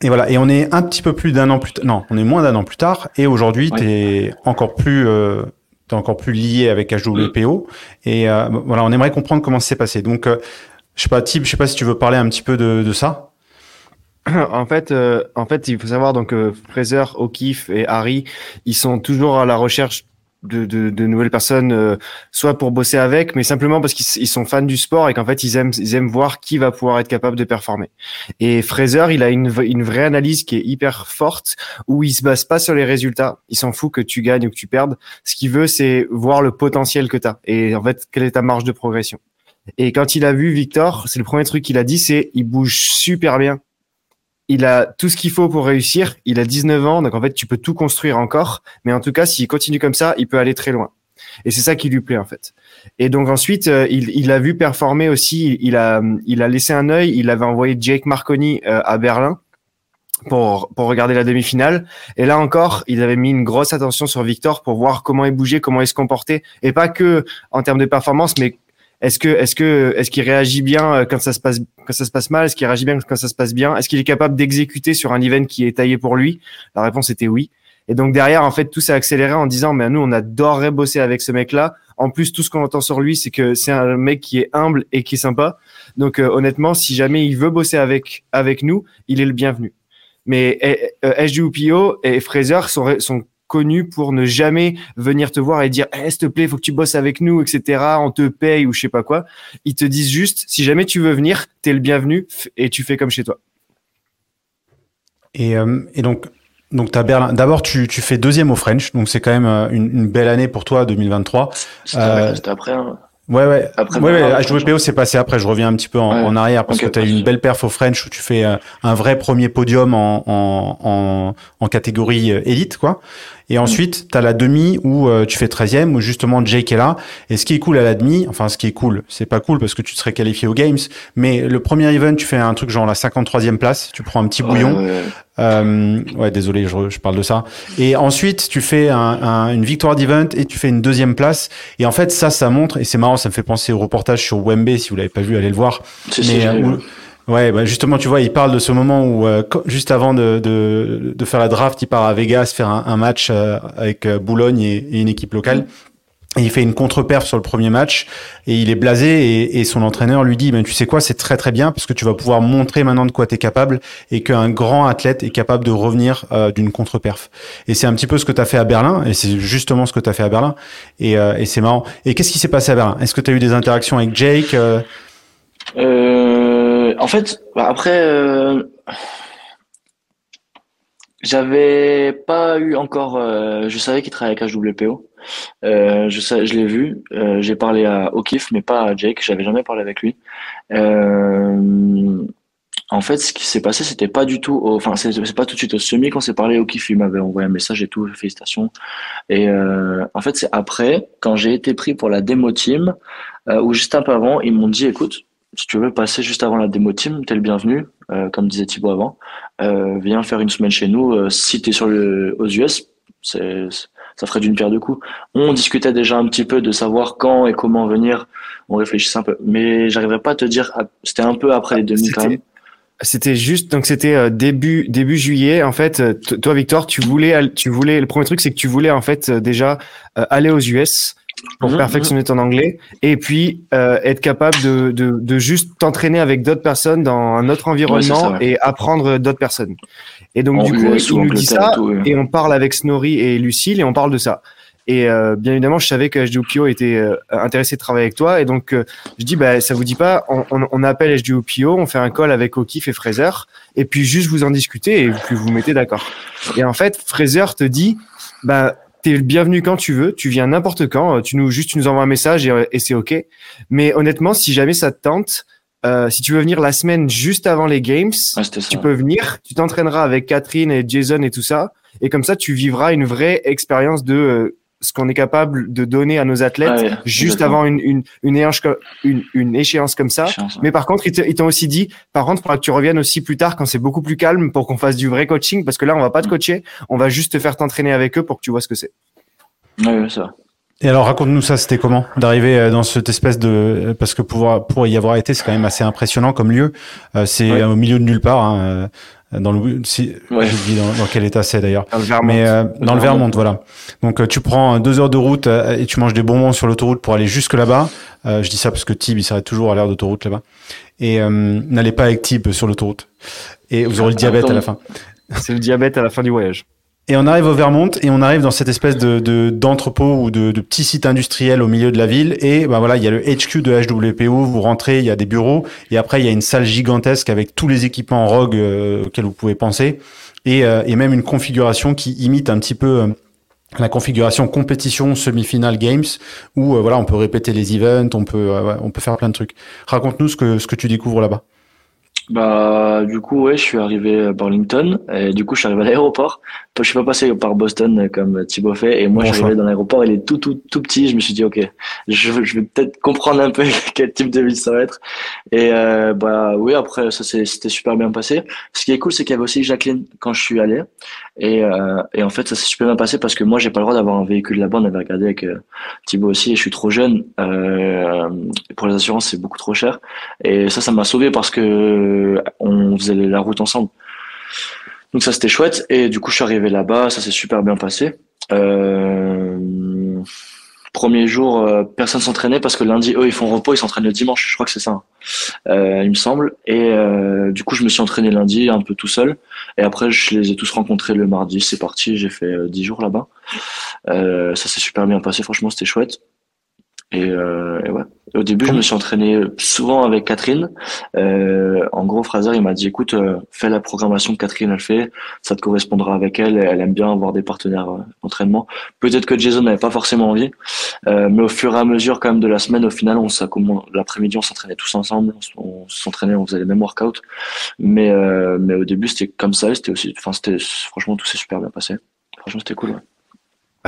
et voilà. Et on est un petit peu plus d'un an plus tard. Non, on est moins d'un an plus tard. Et aujourd'hui, oui. t'es encore plus euh, t'es encore plus lié avec H W P O. Et euh, voilà, on aimerait comprendre comment c'est passé. Donc, euh, je sais pas, Thib, je sais pas si tu veux parler un petit peu de, de ça. En fait, euh, en fait, il faut savoir donc euh, Fraser, O'Keefe et Harry, ils sont toujours à la recherche De, de, de nouvelles personnes, euh, soit pour bosser avec, mais simplement parce qu'ils ils sont fans du sport et qu'en fait ils aiment ils aiment voir qui va pouvoir être capable de performer. Et Fraser, il a une une vraie analyse qui est hyper forte où il se base pas sur les résultats. Il s'en fout que tu gagnes ou que tu perdes. Ce qu'il veut, c'est voir le potentiel que t'as et en fait quelle est ta marge de progression. Et quand il a vu Victor, c'est le premier truc qu'il a dit, c'est il bouge super bien. Il a tout ce qu'il faut pour réussir. Il a dix-neuf ans, donc en fait, tu peux tout construire encore. Mais en tout cas, s'il continue comme ça, il peut aller très loin. Et c'est ça qui lui plaît, en fait. Et donc ensuite, il, il a vu performer aussi. Il a, il a laissé un œil. Il avait envoyé Jake Marconi à Berlin pour, pour regarder la demi-finale. Et là encore, il avait mis une grosse attention sur Victor pour voir comment il bougeait, comment il se comportait. Et pas que en termes de performance, mais Est-ce que, est-ce que, est-ce qu'il réagit bien quand ça se passe, quand ça se passe mal? Est-ce qu'il réagit bien quand ça se passe bien? Est-ce qu'il est capable d'exécuter sur un event qui est taillé pour lui? La réponse était oui. Et donc derrière, en fait, tout s'est accéléré en disant, mais nous, on adorerait bosser avec ce mec-là. En plus, tout ce qu'on entend sur lui, c'est que c'est un mec qui est humble et qui est sympa. Donc, euh, honnêtement, si jamais il veut bosser avec, avec nous, il est le bienvenu. Mais, euh, H W P O et Fraser sont, sont connu pour ne jamais venir te voir et dire hey, « s'il te plaît, faut que tu bosses avec nous, et cetera. On te paye » ou je sais pas quoi. Ils te disent juste « si jamais tu veux venir, t'es le bienvenu et tu fais comme chez toi. » Et, euh, et donc, donc t'as Berlin. D'abord, tu, tu fais deuxième au French. Donc, c'est quand même une, une belle année pour toi, deux mille vingt-trois. C'était, euh, c'était après, hein. Ouais, ouais. Après, ouais, ouais. H W P O, c'est passé après. Je reviens un petit peu en, ouais, en arrière parce okay, que t'as eu une belle perf au French où tu fais euh, un vrai premier podium en, en, en, en catégorie euh, élite, quoi. Et ensuite, t'as la demi où euh, tu fais treizième, où justement Jake est là. Et ce qui est cool à la demi, enfin, ce qui est cool, c'est pas cool parce que tu serais qualifié aux Games, mais le premier event, tu fais un truc genre la cinquante-troisième place, tu prends un petit bouillon. Ouais, ouais, ouais. Euh, ouais, désolé, je, je parle de ça. Et ensuite, tu fais un, un, une victoire d'event et tu fais une deuxième place. Et en fait, ça, ça montre, et c'est marrant, ça me fait penser au reportage sur Wembley. Si vous l'avez pas vu, allez le voir. C'est ça. Ouais, bah justement, tu vois, il parle de ce moment où, euh, juste avant de, de, de faire la draft, il part à Vegas faire un, un match euh, avec Boulogne et, et une équipe locale. Et il fait une contre-perf sur le premier match et il est blasé et, et son entraîneur lui dit ben tu sais quoi, c'est très très bien parce que tu vas pouvoir montrer maintenant de quoi t'es capable et qu'un grand athlète est capable de revenir euh, d'une contre-perf. Et c'est un petit peu ce que t'as fait à Berlin et c'est justement ce que t'as fait à Berlin et, euh, et c'est marrant. Et qu'est-ce qui s'est passé à Berlin? Est-ce que t'as eu des interactions avec Jake? euh... Euh, En fait, après, euh, j'avais pas eu encore. Euh, je savais qu'il travaillait avec H W P O. Euh, je, je l'ai vu, euh, j'ai parlé à O'Keefe mais pas à Jake, j'avais jamais parlé avec lui. Euh, en fait, ce qui s'est passé, c'était pas du tout, au, enfin, c'est, c'est pas tout de suite au semi qu'on s'est parlé. O'Keefe il m'avait envoyé un message et tout, félicitations. Et euh, en fait, c'est après, quand j'ai été pris pour la démo team, euh, ou juste un peu avant, ils m'ont dit, écoute, si tu veux passer juste avant la démo team, t'es le bienvenu, euh, comme disait Thibaut avant. Euh, viens faire une semaine chez nous. Euh, si t'es sur le, aux U S, c'est, c'est ça ferait d'une pierre deux coups. On discutait déjà un petit peu de savoir quand et comment venir. On réfléchissait un peu. Mais j'arriverais pas à te dire, c'était un peu après les demi quand même. C'était juste, donc c'était début, début juillet. En fait, toi, Victor, tu voulais, tu voulais, le premier truc, c'est que tu voulais, en fait, déjà, aller aux U S pour mmh, perfectionner mmh. ton anglais et puis, euh, être capable de, de, de juste t'entraîner avec d'autres personnes dans un autre environnement ouais, ça, et apprendre d'autres personnes. Et donc, en du coup, il nous dit ça, et, tout, ouais. et on parle avec Snorri et Lucille, et on parle de ça. Et euh, bien évidemment, je savais que H W P O était euh, intéressé de travailler avec toi, et donc euh, je dis, bah, ça vous dit pas, on, on, on appelle H W P O, on fait un call avec O'Keefe et Fraser, et puis juste vous en discutez, et puis vous vous mettez d'accord. Et en fait, Fraser te dit, bah, t'es le bienvenu quand tu veux, tu viens n'importe quand, tu nous, juste tu nous envoies un message, et, et c'est OK. Mais honnêtement, si jamais ça te tente, Euh, si tu veux venir la semaine juste avant les games, ah, tu peux venir, tu t'entraîneras avec Catherine et Jason et tout ça, et comme ça tu vivras une vraie expérience de euh, ce qu'on est capable de donner à nos athlètes ah, ouais, juste exactement. Avant une, une, une, échéance, une, une échéance comme ça. Échéance, ouais. Mais par contre, ils, te, ils t'ont aussi dit, par contre, il faudra que tu reviennes aussi plus tard quand c'est beaucoup plus calme pour qu'on fasse du vrai coaching, parce que là, on va pas te coacher, on va juste te faire t'entraîner avec eux pour que tu vois ce que c'est. Ah, oui, ça va. Et alors, raconte-nous ça, c'était comment d'arriver dans cette espèce de... Parce que pour, pour y avoir été, c'est quand même assez impressionnant comme lieu. Euh, c'est ouais. au milieu de nulle part. Hein, dans le... Si, ouais. Je vous dis dans, dans quel état c'est d'ailleurs. Dans le Vermont. Mais, euh, dans le Vermont, voilà. Donc, tu prends deux heures de route euh, et tu manges des bonbons sur l'autoroute pour aller jusque là-bas. Euh, je dis ça parce que Tib, il s'arrête toujours à l'aire d'autoroute là-bas. Et euh, n'allez pas avec Tib sur l'autoroute. Et vous aurez le diabète à la fin. C'est le diabète à la fin du voyage. Et on arrive au Vermont et on arrive dans cette espèce de, de d'entrepôt ou de, de petit site industriel au milieu de la ville et ben voilà il y a le H Q de H W P O, vous rentrez, il y a des bureaux et après il y a une salle gigantesque avec tous les équipements Rogue euh, auxquels vous pouvez penser et, euh, et même une configuration qui imite un petit peu euh, la configuration compétition semi-finale games où euh, voilà on peut répéter les events, on peut euh, ouais, on peut faire plein de trucs. Raconte-nous ce que ce que tu découvres là-bas. Bah, du coup, ouais, je suis arrivé à Burlington, et du coup, je suis arrivé à l'aéroport. Je suis pas passé par Boston comme Thibaut fait, et moi, bon je suis arrivé dans l'aéroport, il est tout, tout, tout petit, je me suis dit, ok, je, je vais peut-être comprendre un peu quel type de ville ça va être. Et, euh, bah, oui, après, ça, c'est, c'était super bien passé. Ce qui est cool, c'est qu'il y avait aussi Jacqueline quand je suis allé. Et, euh, et en fait, ça s'est super bien passé parce que moi, j'ai pas le droit d'avoir un véhicule là-bas. On avait regardé avec euh, Thibaut aussi, et je suis trop jeune, euh, pour les assurances, c'est beaucoup trop cher. Et ça, ça m'a sauvé parce que, on faisait la route ensemble. Donc ça c'était chouette et du coup je suis arrivé là-bas, ça s'est super bien passé. Euh... Premier jour, euh, personne s'entraînait parce que lundi eux ils font repos, ils s'entraînent le dimanche, je crois que c'est ça, euh, il me semble. Et euh, du coup je me suis entraîné lundi un peu tout seul et après je les ai tous rencontrés le mardi, c'est parti, j'ai fait euh, dix jours là-bas. Euh, ça s'est super bien passé, franchement c'était chouette. Et, euh, et ouais. Au début, je me suis entraîné souvent avec Catherine. Euh, en gros, Fraser, il m'a dit, écoute, euh, fais la programmation que Catherine a fait, ça te correspondra avec elle. Elle aime bien avoir des partenaires euh, d'entraînement. Peut-être que Jason n'avait pas forcément envie, euh, mais au fur et à mesure quand même de la semaine, au final, on s'accommode. L'après-midi, on s'entraînait tous ensemble, on, on s'entraînait, on faisait les mêmes workouts. Mais euh, mais au début, c'était comme ça. C'était aussi, enfin, c'était franchement tout s'est super bien passé. Franchement, c'était cool. Ouais.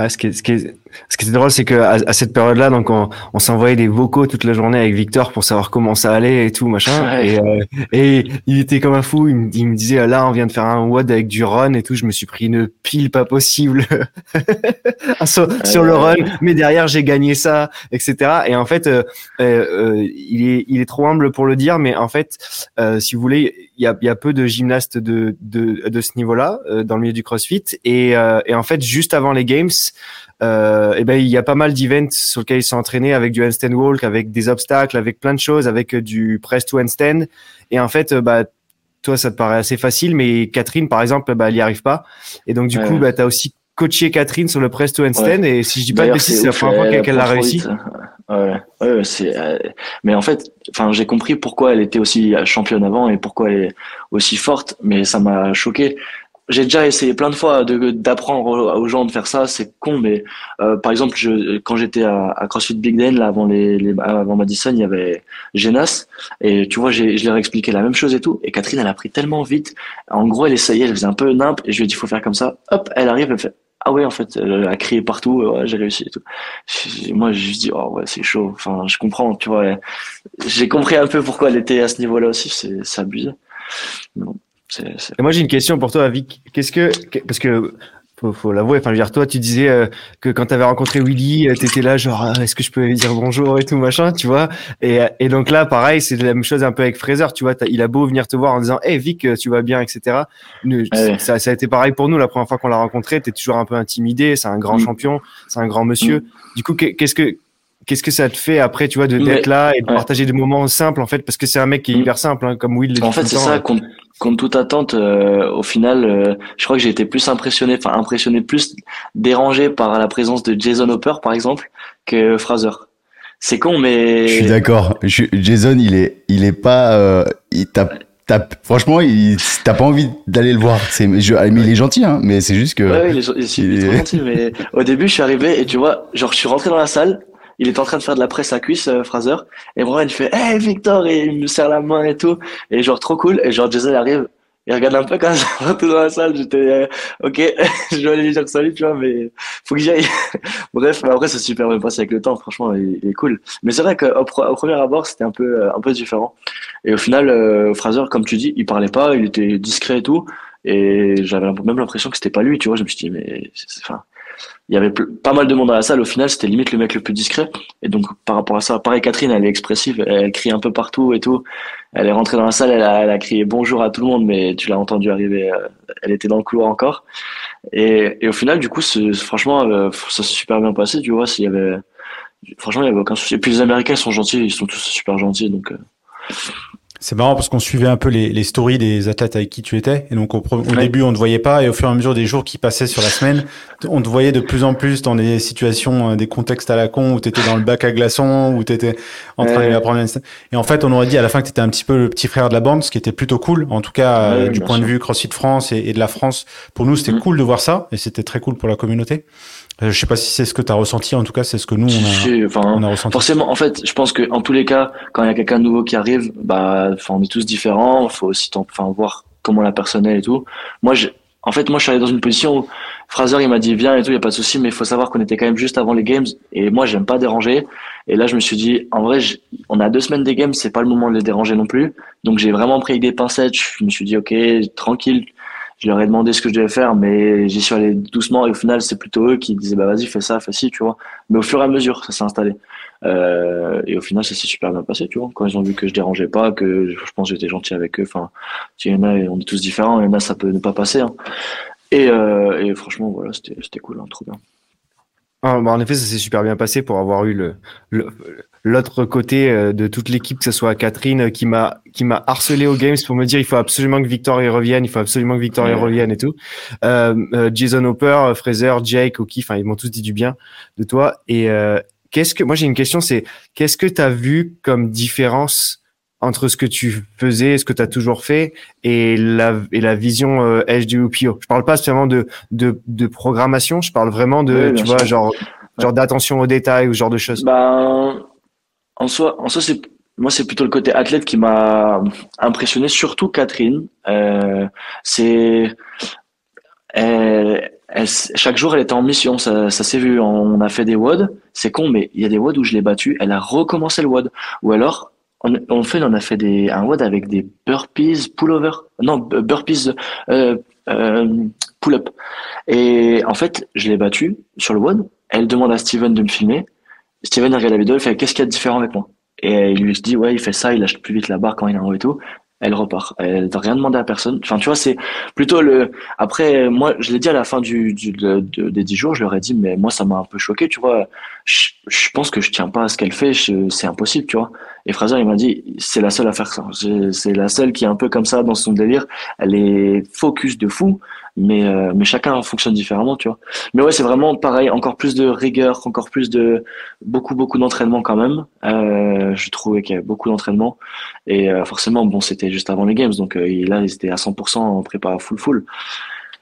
Ah, ce qui est, ce qui est, Ce qui était drôle, c'est que à, à cette période-là, donc on, on s'envoyait des vocaux toute la journée avec Victor pour savoir comment ça allait et tout machin. Ouais. Et, euh, et il était comme un fou. Il me, il me disait là, on vient de faire un W O D avec du run et tout. Je me suis pris une pile pas possible sur, ouais, sur le run, mais derrière j'ai gagné ça, et cetera. Et en fait, euh, euh, il est il est trop humble pour le dire, mais en fait, euh, si vous voulez, il y a il y a peu de gymnastes de de de ce niveau-là euh, dans le milieu du CrossFit. Et euh, et en fait, juste avant les games. Euh, et ben il y a pas mal d'events sur lesquels ils sont entraînés avec du handstand walk, avec des obstacles, avec plein de choses, avec du press to handstand. Et en fait, bah toi ça te paraît assez facile, mais Catherine par exemple, bah elle y arrive pas. Et donc du ouais. coup, bah t'as aussi coaché Catherine sur le press to handstand. Ouais. Et si je dis pas de bêtises, c'est la première fois qu'elle l'a réussi. Ouais, ouais, c'est. Euh, mais en fait, enfin, j'ai compris pourquoi elle était aussi championne avant et pourquoi elle est aussi forte. Mais ça m'a choqué. J'ai déjà essayé plein de fois de, d'apprendre aux gens de faire ça, c'est con, mais euh, par exemple, je, quand j'étais à, à CrossFit Big Den, là avant les, les avant Madison, il y avait Genas, et tu vois, j'ai, je leur ai expliqué la même chose et tout, et Catherine, elle a pris tellement vite, en gros, elle essayait, elle faisait un peu nimp, et je lui ai dit, faut faire comme ça, hop, elle arrive, elle fait, ah ouais, en fait, elle a crié partout, ouais, j'ai réussi et tout. Et moi, je dis, oh ouais, c'est chaud, enfin, je comprends, tu vois, et j'ai compris un peu pourquoi elle était à ce niveau-là aussi, c'est, c'est abusé. Bon. C'est, c'est... Et moi j'ai une question pour toi, Vic. Qu'est-ce que, parce que faut, faut l'avouer. Enfin, je veux dire, toi, tu disais euh, que quand t'avais rencontré Willy, euh, t'étais là genre, ah, est-ce que je peux lui dire bonjour et tout machin, tu vois. Et, et donc là, pareil, c'est la même chose un peu avec Fraser, tu vois. Il a beau venir te voir en disant, hey Vic, tu vas bien, et cetera. Nous, ouais. ça, ça a été pareil pour nous la première fois qu'on l'a rencontré. T'es toujours un peu intimidé. C'est un grand mmh. champion, c'est un grand monsieur. Mmh. Du coup, qu'est-ce que Qu'est-ce que ça te fait après, tu vois, de d'être mais, là et de ouais. partager des moments simples, en fait, parce que c'est un mec qui est hyper simple, hein, comme Will. En fait, c'est temps, ça, hein. contre, contre toute attente, euh, au final, euh, je crois que j'ai été plus impressionné, enfin impressionné, plus dérangé par la présence de Jason Hopper, par exemple, que Fraser. C'est con, mais. Je suis d'accord. Je, Jason, il est, il est pas, euh, il tape. T'as, franchement, il, t'as pas envie d'aller le voir. C'est, je, mais il est gentil, hein. Mais c'est juste que. Ouais, il est, il, il est trop gentil. Mais au début, je suis arrivé et tu vois, genre, je suis rentré dans la salle. Il est en train de faire de la presse à cuisse, euh, Fraser. Et moi, il fait, hey, Victor, et il me serre la main et tout. Et genre, trop cool. Et genre, Jason arrive. Il regarde un peu quand je rentre dans la salle. J'étais, euh, ok, je vais aller lui dire salut, tu vois, mais faut que j'y aille. Bref, mais après, c'est super bien passé avec le temps. Franchement, il, il est cool. Mais c'est vrai qu'au au premier abord, c'était un peu, euh, un peu différent. Et au final, euh, Fraser, comme tu dis, il parlait pas, il était discret et tout. Et j'avais même l'impression que c'était pas lui, tu vois. Je me suis dit, mais c'est, enfin, il y avait pas mal de monde dans la salle, au final c'était limite le mec le plus discret, et donc par rapport à ça, pareil, Catherine, elle est expressive, elle, elle crie un peu partout et tout, elle est rentrée dans la salle, elle a, elle a crié bonjour à tout le monde, mais tu l'as entendu arriver, elle était dans le couloir encore, et, et au final du coup c'est, franchement euh, ça s'est super bien passé, tu vois, s'il y avait, franchement il n'y avait aucun souci, et puis les Américains sont gentils, ils sont tous super gentils, donc euh... C'est marrant parce qu'on suivait un peu les, les stories des athlètes avec qui tu étais. Et donc, au, au ouais. début, on te voyait pas. Et au fur et à mesure des jours qui passaient sur la semaine, on te voyait de plus en plus dans des situations, des contextes à la con où t'étais dans le bac à glaçons, où t'étais en train ouais. d'apprendre. Et en fait, on aurait dit à la fin que t'étais un petit peu le petit frère de la bande, ce qui était plutôt cool. En tout cas, ouais, euh, du point sûr. de vue CrossFit France et, et de la France. Pour nous, c'était mmh. cool de voir ça. Et c'était très cool pour la communauté. Je sais pas si c'est ce que t'as ressenti, en tout cas, c'est ce que nous, on a, enfin, on a ressenti. Forcément, en fait, je pense que, en tous les cas, quand il y a quelqu'un de nouveau qui arrive, bah, enfin, on est tous différents, faut aussi, enfin, voir comment la personne est et tout. Moi, je, en fait, moi, je suis allé dans une position où Fraser, il m'a dit, viens et tout, il y a pas de souci, mais il faut savoir qu'on était quand même juste avant les games, et moi, j'aime pas déranger. Et là, je me suis dit, en vrai, je, on a deux semaines des games, c'est pas le moment de les déranger non plus. Donc, j'ai vraiment pris des pincettes, je me suis dit, ok, tranquille. Je leur ai demandé ce que je devais faire, mais j'y suis allé doucement et au final, c'est plutôt eux qui disaient, bah vas-y, fais ça, fais ci, tu vois. Mais au fur et à mesure, ça s'est installé. Euh, et au final, ça s'est super bien passé, tu vois. Quand ils ont vu que je dérangeais pas, que je pense que j'étais gentil avec eux, enfin, il y en a, on est tous différents, il y en a, ça peut ne pas passer, hein. Et, euh, et franchement, voilà, c'était, c'était cool, hein, trop bien. Ah, bah en effet, ça s'est super bien passé pour avoir eu le, le, l'autre côté de toute l'équipe, que ce soit Catherine qui m'a qui m'a harcelé aux games pour me dire il faut absolument que Victor y revienne, il faut absolument que Victor y revienne et tout. Euh, Jason Hopper, Fraser, Jake, O'Keefe, enfin ils m'ont tous dit du bien de toi. Et euh, qu'est-ce que moi j'ai une question, c'est qu'est-ce que t'as vu comme différence entre ce que tu faisais, ce que tu as toujours fait, et la et la vision euh, H W P O. Je parle pas seulement de de de programmation, je parle vraiment de oui, tu vois sûr. genre genre d'attention aux détails ou ce genre de choses. Ben en soi en soi c'est moi c'est plutôt le côté athlète qui m'a impressionné, surtout Catherine. Euh, c'est elle, elle, chaque jour, elle était en mission. Ça, ça s'est vu. On a fait des W O D. C'est con, mais il y a des W O D où je l'ai battue. Elle a recommencé le W O D. Ou alors, on, on fait, on a fait des, un W O D avec des burpees pullover. Non, burpees euh, euh, pull-up. Et en fait, je l'ai battue sur le W O D. Elle demande à Steven de me filmer. Steven regarde la vidéo. Il fait, qu'est-ce qu'il y a de différent avec moi? Et il lui se dit, ouais, il fait ça. Il lâche plus vite la barre quand il est en haut et tout. Elle repart. Elle n'a rien demandé à personne. Enfin, tu vois, c'est plutôt le. Après, moi, je l'ai dit à la fin du, du de, de, des dix jours, je leur ai dit, mais moi, ça m'a un peu choqué, tu vois. Je, je pense que je tiens pas à ce qu'elle fait. C'est impossible, tu vois. Et Fraser, il m'a dit, c'est la seule à faire ça. C'est la seule qui est un peu comme ça dans son délire. Elle est focus de fou, mais euh, mais chacun fonctionne différemment, tu vois. Mais ouais, c'est vraiment pareil. Encore plus de rigueur, encore plus de beaucoup beaucoup d'entraînement quand même. Euh, je trouvais qu'il y avait beaucoup d'entraînement et euh, forcément, bon, c'était juste avant les games, donc euh, là ils étaient à cent pour cent en prépa full full,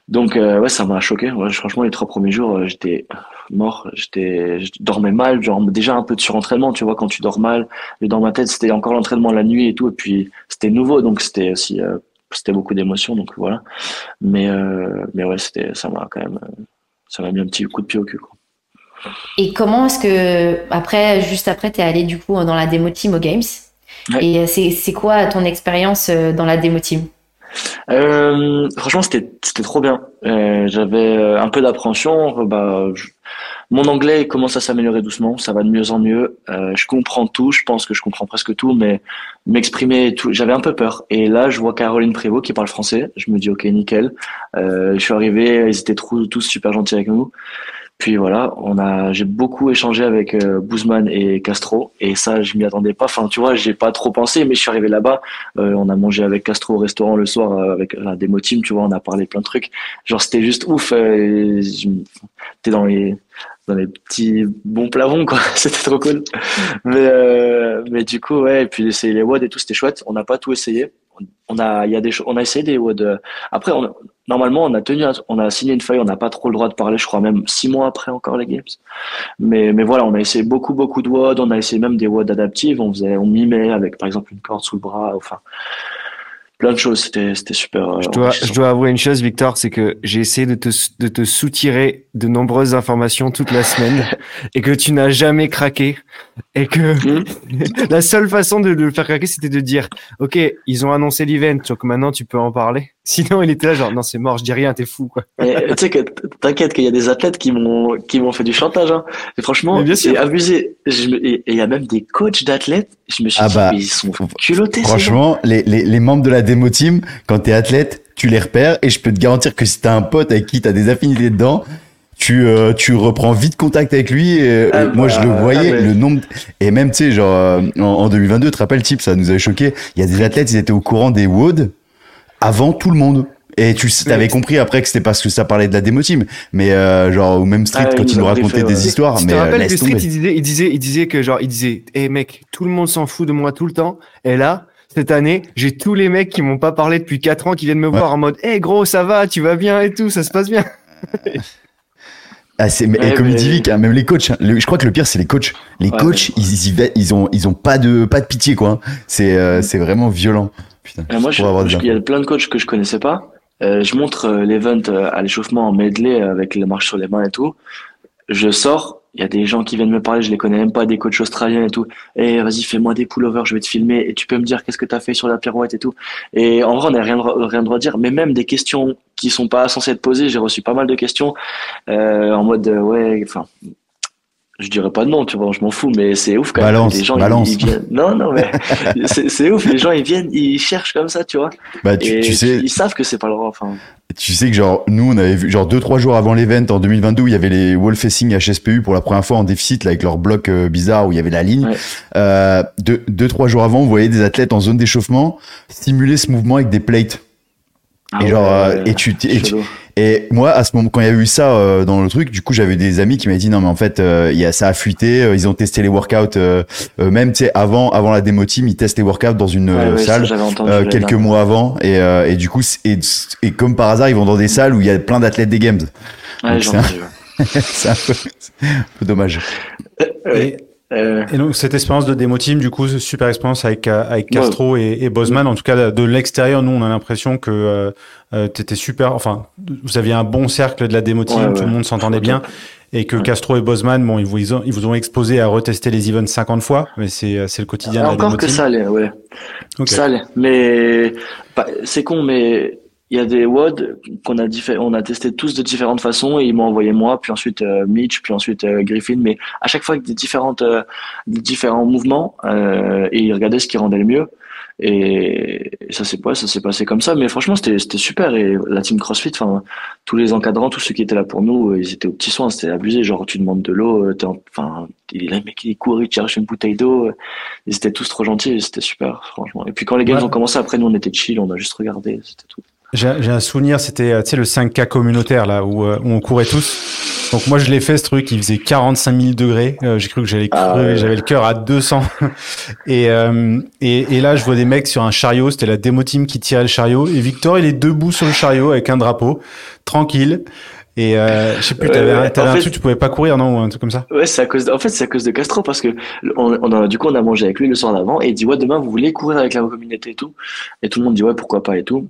donc euh, ouais, ça m'a choqué. Ouais, franchement, les trois premiers jours, euh, j'étais mort, j'étais je dormais mal, genre déjà un peu de surentraînement, tu vois, quand tu dors mal. Et dans ma tête, c'était encore l'entraînement la nuit et tout, et puis c'était nouveau, donc c'était aussi euh, c'était beaucoup d'émotions, donc voilà. Mais euh, mais ouais, c'était ça m'a quand même euh, ça m'a mis un petit coup de pied au cul, quoi. Et comment est-ce que après, juste après, t'es allé du coup dans la démo team aux games? Ouais. Et c'est quoi ton expérience dans la démo team? euh, Franchement, c'était trop bien. Euh, J'avais un peu d'appréhension. Bah, je... Mon anglais commence à s'améliorer doucement. Ça va de mieux en mieux. Euh, je comprends tout. Je pense que je comprends presque tout, mais m'exprimer, tout... j'avais un peu peur. Et là, je vois Caroline Prévost qui parle français. Je me dis, ok, nickel. Euh, je suis arrivé. Ils étaient tous, tous super gentils avec nous. Puis voilà, on a, j'ai beaucoup échangé avec euh, Bouzman et Castro, et ça, je m'y attendais pas. Enfin, tu vois, j'ai pas trop pensé, mais je suis arrivé là-bas. Euh, on a mangé avec Castro au restaurant le soir euh, avec la démo team, tu vois, on a parlé plein de trucs. Genre, c'était juste ouf. Euh, T'es dans les dans les petits bons plavons, quoi. C'était trop cool. Mais euh, mais du coup, ouais. Et puis d'essayer les W O D et tout, c'était chouette. On n'a pas tout essayé. On a, il y a des, on a essayé des W O D. Après, on, normalement, on a tenu, on a signé une feuille, on n'a pas trop le droit de parler, je crois, même six mois après encore les games. Mais, mais voilà, on a essayé beaucoup, beaucoup de W O D, on a essayé même des W O D adaptives, on faisait, on mimait avec, par exemple, une corde sous le bras, enfin, plein de choses, c'était, c'était super. Je dois, je dois avouer une chose, Victor, c'est que j'ai essayé de te, de te soutirer de nombreuses informations toute la semaine et que tu n'as jamais craqué. Et que mmh. la seule façon de le faire craquer, c'était de dire, ok, ils ont annoncé l'event, donc maintenant tu peux en parler. Sinon, il était là genre, non, c'est mort, je dis rien, t'es fou, quoi. Tu sais que t'inquiète qu'il y a des athlètes qui m'ont qui m'ont fait du chantage, hein. Et franchement, c'est abusé. Je me, et il y a même des coachs d'athlètes. Je me suis ah dit, bah, mais ils sont culottés. Franchement, les, les les membres de la démo team, quand t'es athlète, tu les repères, et je peux te garantir que si t'as un pote avec qui t'as des affinités dedans, tu euh, tu reprends vite contact avec lui. Et, ah, et bah, moi je le voyais, ah, mais... le nombre de... et même tu sais genre euh, en, en deux mille vingt-deux, tu te rappelles, type, ça nous avait choqué. Il y a des athlètes, ils étaient au courant des W O D avant tout le monde. Et tu t'avais compris après que c'était parce que ça parlait de la démo team, mais euh, genre ou même Street, ah, quand il nous racontait des ouais. histoires. Tu te rappelles que Street, il disait, il disait, il disait que genre il disait, hé hey, mec, tout le monde s'en fout de moi tout le temps. Et là, cette année, j'ai tous les mecs qui m'ont pas parlé depuis quatre ans qui viennent me ouais. voir en mode, hé hey, gros, ça va, tu vas bien et tout, ça se passe bien. Ah, c'est, ouais, et comme mais... il dit Vic, hein, même les coachs, hein, le, je crois que le pire c'est les coachs. Les ouais, coachs, ouais. Ils, ils, ils ont, ils ont pas de, pas de pitié, quoi. Hein. C'est, euh, c'est vraiment violent. Putain, moi, je, je, il y a plein de coachs que je connaissais pas. Euh, je montre euh, l'event euh, à l'échauffement en medley euh, avec la marche sur les mains et tout. Je sors, il y a des gens qui viennent me parler, je les connais même pas, des coachs australiens et tout. Eh, vas-y, fais-moi des pullovers, je vais te filmer et tu peux me dire qu'est-ce que t'as fait sur la pirouette et tout. Et en vrai, on n'a rien, rien de droit de dire, mais même des questions qui sont pas censées être posées. J'ai reçu pas mal de questions euh, en mode euh, ouais, enfin. Je dirais pas de nom, tu vois, je m'en fous, mais c'est ouf quand même. Balance, les gens, balance. Ils, ils viennent. Non, non, mais c'est ouf, les gens, ils viennent, ils cherchent comme ça, tu vois. Bah, tu, et tu sais. Ils savent que c'est pas le droit, enfin. Tu sais que genre, nous, on avait vu, genre, deux, trois jours avant l'event, en deux mille vingt-deux, où il y avait les wall facing H S P U pour la première fois en déficit, là, avec leur bloc euh, bizarre où il y avait la ligne. Ouais. Euh, deux, deux, trois jours avant, on voyait des athlètes en zone d'échauffement stimuler ce mouvement avec des plates. Ah et ouais, genre, euh, et tu, et tu, et moi, à ce moment, quand il y a eu ça euh, dans le truc, du coup, j'avais des amis qui m'avaient dit non, mais en fait, il euh, y a ça a fuité. Euh, ils ont testé les workouts, euh, euh, même tu sais, avant, avant la démo team, ils testent les workouts dans une ouais, euh, ouais, salle ça, entendu, euh, quelques là. mois avant, et euh, et du coup, et, et comme par hasard, ils vont dans des salles où il y a plein d'athlètes des games. Ouais, c'est un, un peu dommage. Euh, ouais. Euh... Et donc cette expérience de démo team, du coup, super expérience avec avec Castro ouais. et, et Bosman. En tout cas, de l'extérieur, nous, on a l'impression que euh, t'étais super. Enfin, vous aviez un bon cercle de la démo team, ouais, ouais. tout le monde s'entendait bien, et que ouais. Castro et Bosman, bon, ils vous ils, ont, ils vous ont exposé à retester les events cinquante fois, mais c'est c'est le quotidien. Ah, de la encore démo que team. Ça allait, ouais, okay. ça allait. Mais bah, c'est con, mais. Il y a des W O D qu'on a diffé- on a testé tous de différentes façons et ils m'ont envoyé moi, puis ensuite euh, Mitch, puis ensuite euh, Griffin, mais à chaque fois avec des différentes, euh, des différents mouvements euh, et ils regardaient ce qui rendait le mieux. Et ça s'est ouais, ça s'est passé comme ça, mais franchement c'était c'était super. Et la team CrossFit, enfin tous les encadrants, tous ceux qui étaient là pour nous, ils étaient aux petits soins, c'était abusé. Genre tu demandes de l'eau, enfin il est là, mec, il court, il cherche une bouteille d'eau. Ils étaient tous trop gentils, c'était super franchement. Et puis quand les games ouais. ont commencé, après nous on était chill, on a juste regardé, c'était tout. J'ai, j'ai un souvenir, c'était tu sais, le cinq K communautaire là où, euh, où on courait tous. Donc moi je l'ai fait ce truc, il faisait quarante-cinq mille degrés. Euh, j'ai cru que j'allais crever, ah, j'avais le cœur à deux cents. et, euh, et, et là je vois des mecs sur un chariot, c'était la démo team qui tirait le chariot. Et Victor, il est debout sur le chariot avec un drapeau, tranquille. Et euh, je sais plus, t'avais, euh, t'avais un fait, truc, tu pouvais pas courir, non, ou un truc comme ça. Ouais, c'est à cause. De, en fait, c'est à cause de Castro parce que on, on a, du coup, on a mangé avec lui le soir d'avant et il dit ouais demain vous voulez courir avec la communauté et tout. Et tout le monde dit ouais pourquoi pas et tout.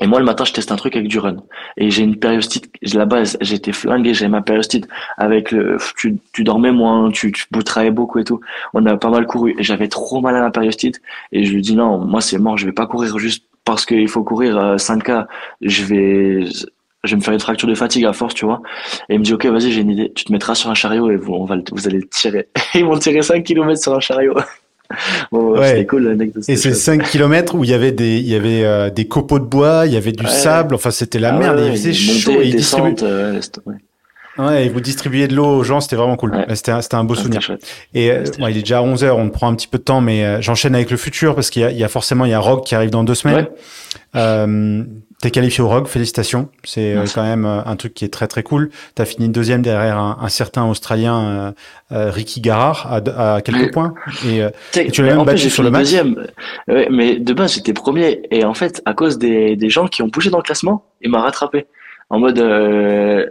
Et moi, le matin, je teste un truc avec du run. Et j'ai une périostite, là-bas, j'étais flingué, j'avais ma périostite avec le, tu, tu dormais moins, tu, tu boutraillais beaucoup et tout. On a pas mal couru et j'avais trop mal à la périostite. Et je lui dis non, moi, c'est mort, je vais pas courir juste parce qu'il faut courir cinq K. Je vais, je vais me faire une fracture de fatigue à force, tu vois. Et il me dit, OK, vas-y, j'ai une idée. Tu te mettras sur un chariot et vous, on va, vous allez le tirer. Ils m'ont tiré cinq kilomètres sur un chariot. Bon, ouais. C'était cool, l'anecdote. Et c'est cinq kilomètres où il y avait des, il y avait, euh, des copeaux de bois, il y avait du ouais, sable, enfin, c'était la ah merde, ouais, il faisait chaud et il distribuait. Euh, ouais. Ouais, et vous distribuiez de l'eau aux gens, c'était vraiment cool. Ouais. C'était, un, c'était un beau ouais, souvenir. Et ouais, bon, il est déjà à onze heures, on prend un petit peu de temps, mais euh, j'enchaîne avec le futur parce qu'il y a, il y a forcément, il y a Rogue qui arrive dans deux semaines. Ouais. Euh, t'es qualifié au Rogue, félicitations. C'est Merci. Quand même euh, un truc qui est très très cool. T'as fini deuxième derrière un, un certain Australien euh, euh, Ricky Garrard à, à quelques mais, points. Et, et tu l'as même battu sur le match. Deuxième. Ouais, mais de base j'étais premier et en fait à cause des, des gens qui ont bougé dans le classement, il m'a rattrapé. En mode, euh,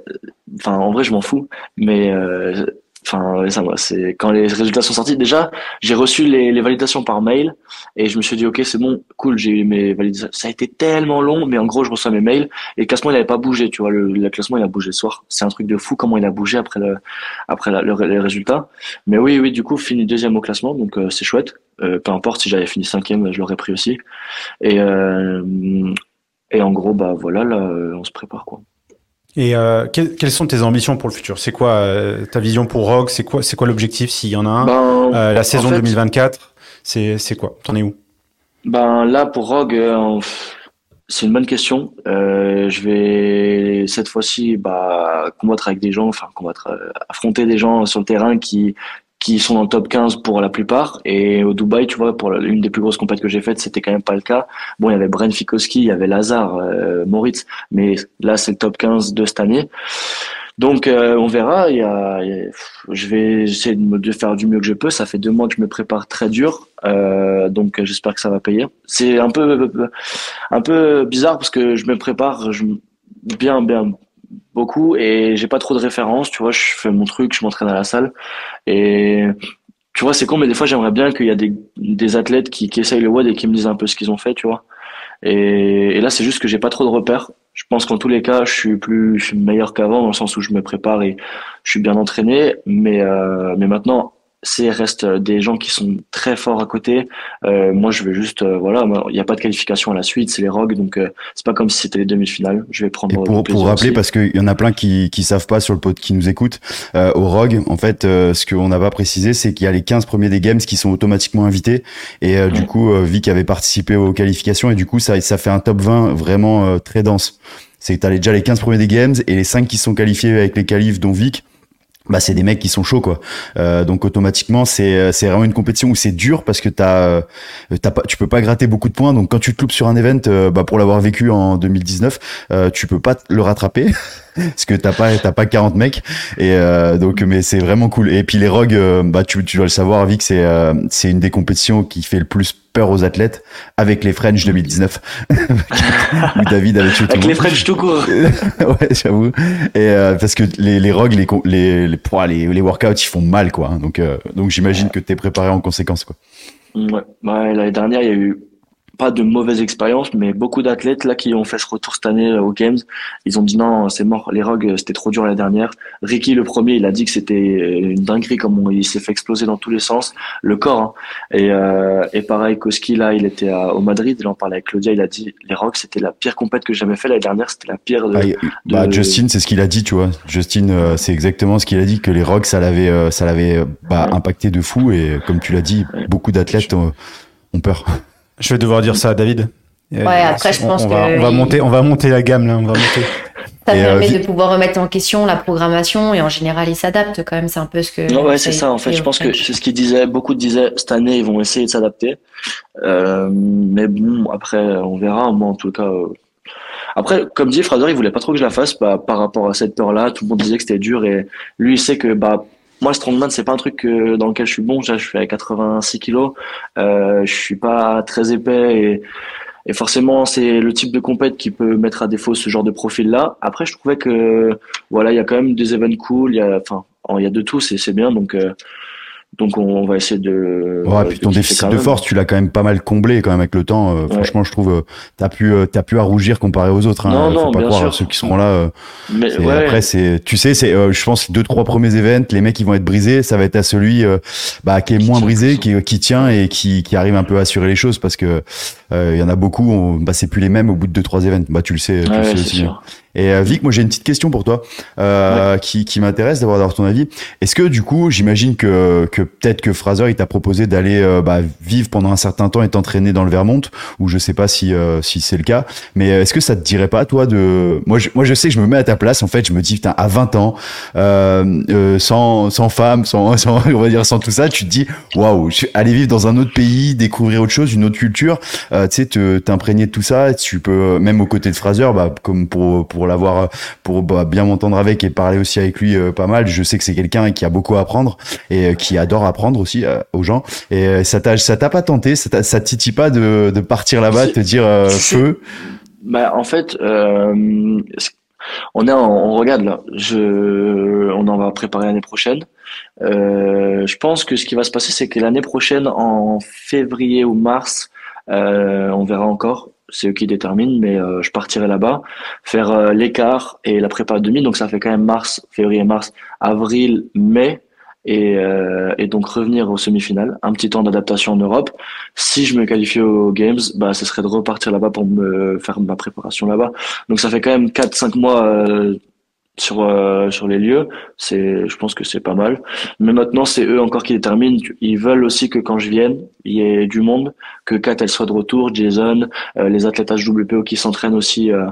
enfin, en vrai, je m'en fous, mais euh, enfin, ça va. C'est quand les résultats sont sortis. Déjà, j'ai reçu les, les validations par mail et je me suis dit, ok, c'est bon, cool, j'ai eu mes validations. Ça a été tellement long, mais en gros, je reçois mes mails et le classement il n'avait pas bougé, tu vois. Le, le classement il a bougé le soir. C'est un truc de fou comment il a bougé après le, après la, le, les résultats. Mais oui, oui, du coup, fini deuxième au classement, donc euh, c'est chouette. Euh, peu importe si j'avais fini cinquième, je l'aurais pris aussi. Et euh, Et en gros, bah voilà, là, on se prépare quoi. Et euh, que, quelles sont tes ambitions pour le futur ? C'est quoi euh, ta vision pour Rogue ? C'est quoi, c'est quoi l'objectif s'il y en a un ? ben, euh, La saison en fait, deux mille vingt-quatre, c'est c'est quoi ? T'en es où ? Ben là pour Rogue, euh, c'est une bonne question. Euh, je vais cette fois-ci bah combattre avec des gens, enfin combattre, euh, affronter des gens sur le terrain qui qui sont dans le top quinze pour la plupart. Et au Dubaï, tu vois, pour l'une des plus grosses compètes que j'ai faites, c'était quand même pas le cas. Bon, il y avait Bren Fikowski, il y avait Lazare, euh, Moritz, mais là, c'est le top quinze de cette année. Donc, euh, on verra. Il y a, il y a, je vais essayer de, me, de faire du mieux que je peux. Ça fait deux mois que je me prépare très dur. Euh, donc, j'espère que ça va payer. C'est un peu, un peu bizarre parce que je me prépare je, bien, bien, beaucoup et j'ai pas trop de références, tu vois, je fais mon truc, je m'entraîne à la salle et tu vois c'est con mais des fois j'aimerais bien qu'il y a des, des athlètes qui, qui essayent le W O D et qui me disent un peu ce qu'ils ont fait, tu vois, et, et là c'est juste que j'ai pas trop de repères. Je pense qu'en tous les cas je suis plus je suis meilleur qu'avant dans le sens où je me prépare et je suis bien entraîné, mais euh, mais maintenant c'est reste des gens qui sont très forts à côté. Euh, moi, je vais juste, euh, voilà, il n'y a pas de qualification à la suite, c'est les Rogues, donc euh, c'est pas comme si c'était les demi-finales. Je vais prendre. Et pour, pour rappeler, aussi. Parce qu'il y en a plein qui qui savent pas sur le pod, qui nous écoutent, euh, aux Rogues, en fait, euh, ce qu'on n'a pas précisé, c'est qu'il y a les quinze premiers des games qui sont automatiquement invités. Et euh, ouais. du coup, euh, Vic avait participé aux qualifications et du coup, ça ça fait un top vingt vraiment euh, très dense. C'est que t'as déjà les quinze premiers des games et les cinq qui sont qualifiés avec les qualifs, dont Vic. Bah c'est des mecs qui sont chauds quoi. Euh, donc automatiquement c'est c'est vraiment une compétition où c'est dur parce que t'as t'as pas tu peux pas gratter beaucoup de points, donc quand tu te loupes sur un event euh, bah pour l'avoir vécu en deux mille dix-neuf, euh, tu peux pas le rattraper parce que t'as pas t'as pas quarante mecs et euh, donc mais c'est vraiment cool. Et puis les Rogues euh, bah tu tu dois le savoir Vic, c'est euh, c'est une des compétitions qui fait le plus peur aux athlètes avec les French deux mille dix-neuf. Où David avait tué tout le monde. Avec les French tout court. Ouais, j'avoue. Et euh, parce que les les rogues, les les les les, les workouts, ils font mal quoi. Donc euh, donc j'imagine que t'es préparé en conséquence quoi. Ouais. Bah, l'année dernière, il y a eu pas de mauvaise expérience, mais beaucoup d'athlètes là qui ont fait ce retour cette année aux Games, ils ont dit non, c'est mort, les Rogues c'était trop dur l'année dernière. Ricky le premier, il a dit que c'était une dinguerie comme on, il s'est fait exploser dans tous les sens, le corps. Hein. Et, euh, et pareil, Koski là, il était à, au Madrid, il en parlait avec Claudia, il a dit les Rogues c'était la pire compète que j'ai jamais fait l'année dernière, c'était la pire. De, bah, de... bah Justin, c'est ce qu'il a dit, tu vois. Justin, euh, c'est exactement ce qu'il a dit, que les Rogues ça l'avait, euh, ça l'avait bah, ouais. impacté de fou et comme tu l'as dit, ouais. beaucoup d'athlètes ont, ont peur. Je vais devoir dire ça à David. Ouais, après, on, je pense on va, que. On va, il... monter, on va monter la gamme, là. On va monter. Ça et permet euh... de pouvoir remettre en question la programmation et en général, ils s'adaptent quand même. C'est un peu ce que. Non, ouais, c'est ça. En fait, je pense que c'est ce qu'ils disaient. Beaucoup disaient cette année, ils vont essayer de s'adapter. Euh, mais bon, après, on verra. Moi, en tout cas. Euh... Après, comme dit Fraser, il voulait pas trop que je la fasse bah, par rapport à cette peur-là. Tout le monde disait que c'était dur et lui, il sait que. Bah, moi, le strongman, c'est pas un truc dans lequel je suis bon. Je suis à quatre-vingt-six kilos, euh, je suis pas très épais et, et forcément, c'est le type de compète qui peut mettre à défaut ce genre de profil-là. Après, je trouvais que voilà, il y a quand même des events cool. Il y a, enfin, il y a de tout, c'est, c'est bien. Donc, euh, donc, on, on va essayer de. Ouais, euh, puis ton déficit de force, tu l'as quand même pas mal comblé quand même avec le temps. Euh, ouais. Franchement, je trouve, euh, t'as plus, euh, t'as plus à rougir comparé aux autres. Hein. Non, Faut non, pas bien croire sûr. Ceux qui seront là. Euh... Mais c'est, ouais. Après, c'est, tu sais, c'est, euh, je pense, deux, trois premiers events, les mecs, ils vont être brisés. Ça va être à celui, euh, bah, qui est moins brisé, qui, qui tient et qui, qui arrive un peu à assurer les choses parce que, euh, il y en a beaucoup, on, bah, c'est plus les mêmes au bout de deux, trois events. Bah, tu le sais, tu ah le ouais, sais aussi. Sûr. Et, euh, Vic, moi, j'ai une petite question pour toi, euh, ouais. qui, qui m'intéresse d'avoir, d'avoir ton avis. Est-ce que, du coup, j'imagine que, que peut-être que Fraser, il t'a proposé d'aller, euh, bah, vivre pendant un certain temps et t'entraîner dans le Vermont, ou je sais pas si, euh, si c'est le cas. Mais est-ce que ça te dirait pas, toi, de, moi, je, moi, je sais que je me mets à ta place, en fait, je me dis, putain, à vingt ans, euh, euh, sans, sans femme, sans, sans, on va dire, sans tout ça, tu te dis, waouh, aller vivre dans un autre pays, découvrir autre chose, une autre culture, euh, tu sais, te, t'imprégner de tout ça, tu peux, même aux côtés de Fraser, bah, comme pour, pour l'avoir pour bah, bien m'entendre avec et parler aussi avec lui euh, pas mal. Je sais que c'est quelqu'un qui a beaucoup à apprendre et euh, qui adore apprendre aussi euh, aux gens. Et euh, ça t'a ça t'a pas tenté, ça t'a, ça titille pas de de partir là-bas, de te dire euh, feu. Bah en fait, euh, on est en, on regarde là. Je on en va préparer l'année prochaine. Euh, je pense que ce qui va se passer, c'est que l'année prochaine, en février ou mars, euh, on verra encore. C'est eux qui déterminent, mais euh, je partirai là-bas faire euh, l'écart et la prépa demi, donc ça fait quand même mars, février, mars, avril, mai, et, euh, et donc revenir aux semi-finales, un petit temps d'adaptation en Europe. Si je me qualifie aux Games, bah ce serait de repartir là-bas pour me faire ma préparation là-bas. Donc ça fait quand même quatre cinq mois euh, sur euh, sur les lieux. C'est, je pense que c'est pas mal. Mais maintenant c'est eux encore qui déterminent. Ils veulent aussi que quand je vienne, il y ait du monde, que Kat elle soit de retour, Jason, euh, les athlètes H W P O qui s'entraînent aussi. Euh,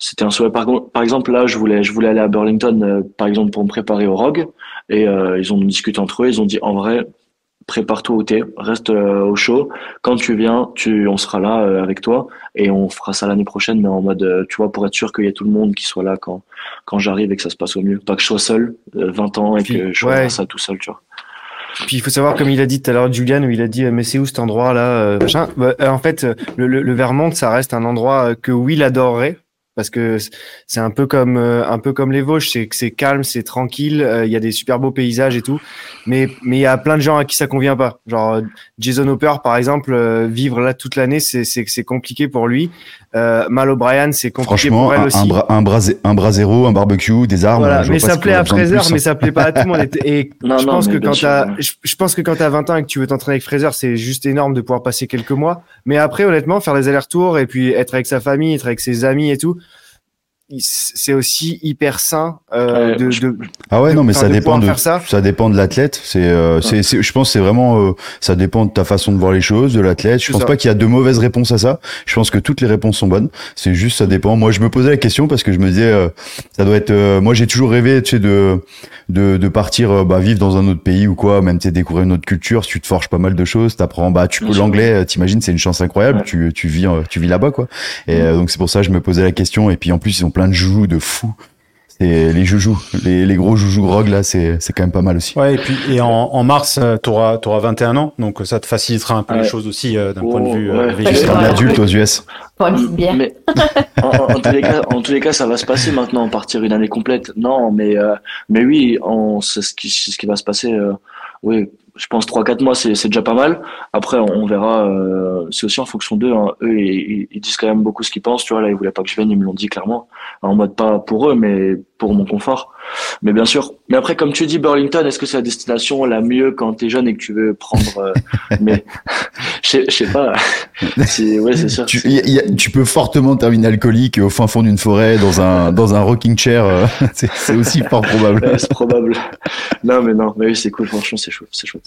c'était un souhait. Par, par exemple là, je voulais je voulais aller à Burlington, euh, par exemple pour me préparer au Rogue. Et euh, ils ont discuté entre eux. Ils ont dit en vrai, prépare-toi au thé, reste euh, au chaud. Quand tu viens, tu on sera là euh, avec toi et on fera ça l'année prochaine, mais en mode, euh, tu vois, pour être sûr qu'il y a tout le monde qui soit là quand quand j'arrive et que ça se passe au mieux. Pas que je sois seul, euh, vingt ans et puis, que je ouais. fasse ça tout seul, tu vois. Puis il faut savoir, comme il a dit tout à l'heure, Julian, où il a dit mais c'est où cet endroit là euh, machin. Bah, en fait, le, le, le Vermont, ça reste un endroit que Will adorerait. Parce que c'est un peu comme un peu comme les Vosges, c'est que c'est calme, c'est tranquille, il euh, y a des super beaux paysages et tout, mais mais il y a plein de gens à qui ça convient pas. Genre Jason Hopper par exemple, euh, vivre là toute l'année, c'est c'est c'est compliqué pour lui. Euh, Mal O'Brien, c'est compliqué pour elle un, aussi. Franchement, un, bra- un brasero, un barbecue, des armes. Voilà, mais ça plaît à Fraser, mais ça plaît pas à tout le monde. Et, et non, je non, pense que quand sûr, t'as, ouais. je, je pense que quand t'as vingt ans et que tu veux t'entraîner avec Fraser, c'est juste énorme de pouvoir passer quelques mois. Mais après, honnêtement, faire des allers-retours et puis être avec sa famille, être avec ses amis et tout. C'est aussi hyper sain euh, de, de ah ouais de, non mais ça de dépend de ça. ça dépend de l'athlète c'est euh, ouais. c'est, c'est je pense c'est vraiment euh, ça dépend de ta façon de voir les choses de l'athlète je c'est pense ça. Pas qu'il y a de mauvaises réponses à ça, je pense que toutes les réponses sont bonnes, c'est juste ça dépend. Moi je me posais la question parce que je me disais euh, ça doit être euh, moi j'ai toujours rêvé tu sais de de de partir euh, bah vivre dans un autre pays ou quoi, même tu sais découvrir une autre culture, tu te forges pas mal de choses, t'apprends bah tu peux oui. l'anglais, t'imagines c'est une chance incroyable, ouais. tu tu vis euh, tu vis là-bas quoi et ouais. euh, donc c'est pour ça que je me posais la question et puis en plus ils ont plein de joues de fou. C'est les joujoux, les, les gros joujoux rogues là, c'est, c'est quand même pas mal aussi. Ouais, et puis, et en, en mars, t'auras, t'auras vingt et un ans, donc ça te facilitera un peu ouais. les choses aussi, euh, d'un oh, point de vue, ouais. euh, Tu seras un adulte aux U S. Bien. Mais, en, en, tous les cas, en tous les cas, ça va se passer maintenant, partir une année complète. Non, mais, euh, mais oui, on, c'est ce qui, c'est ce qui va se passer, euh, oui. Je pense trois quatre mois, c'est, c'est déjà pas mal. Après, on, on verra. Euh, c'est aussi en fonction d'eux. Hein. Eux, ils, ils disent quand même beaucoup ce qu'ils pensent. Tu vois, là, ils voulaient pas que je vienne. Ils me l'ont dit clairement. En mode pas pour eux, mais pour mon confort. Mais bien sûr. Mais après, comme tu dis, Burlington, est-ce que c'est la destination la mieux quand t'es jeune et que tu veux prendre euh, mais je sais pas. C'est, ouais, c'est sûr. Tu, c'est... Y a, y a, tu peux fortement terminer alcoolique au fin fond d'une forêt, dans un dans un rocking chair. Euh, c'est, c'est aussi fort probable. Ouais, c'est probable. Non, mais non. Mais oui, c'est cool. Franchement, c'est chouette. C'est chouette.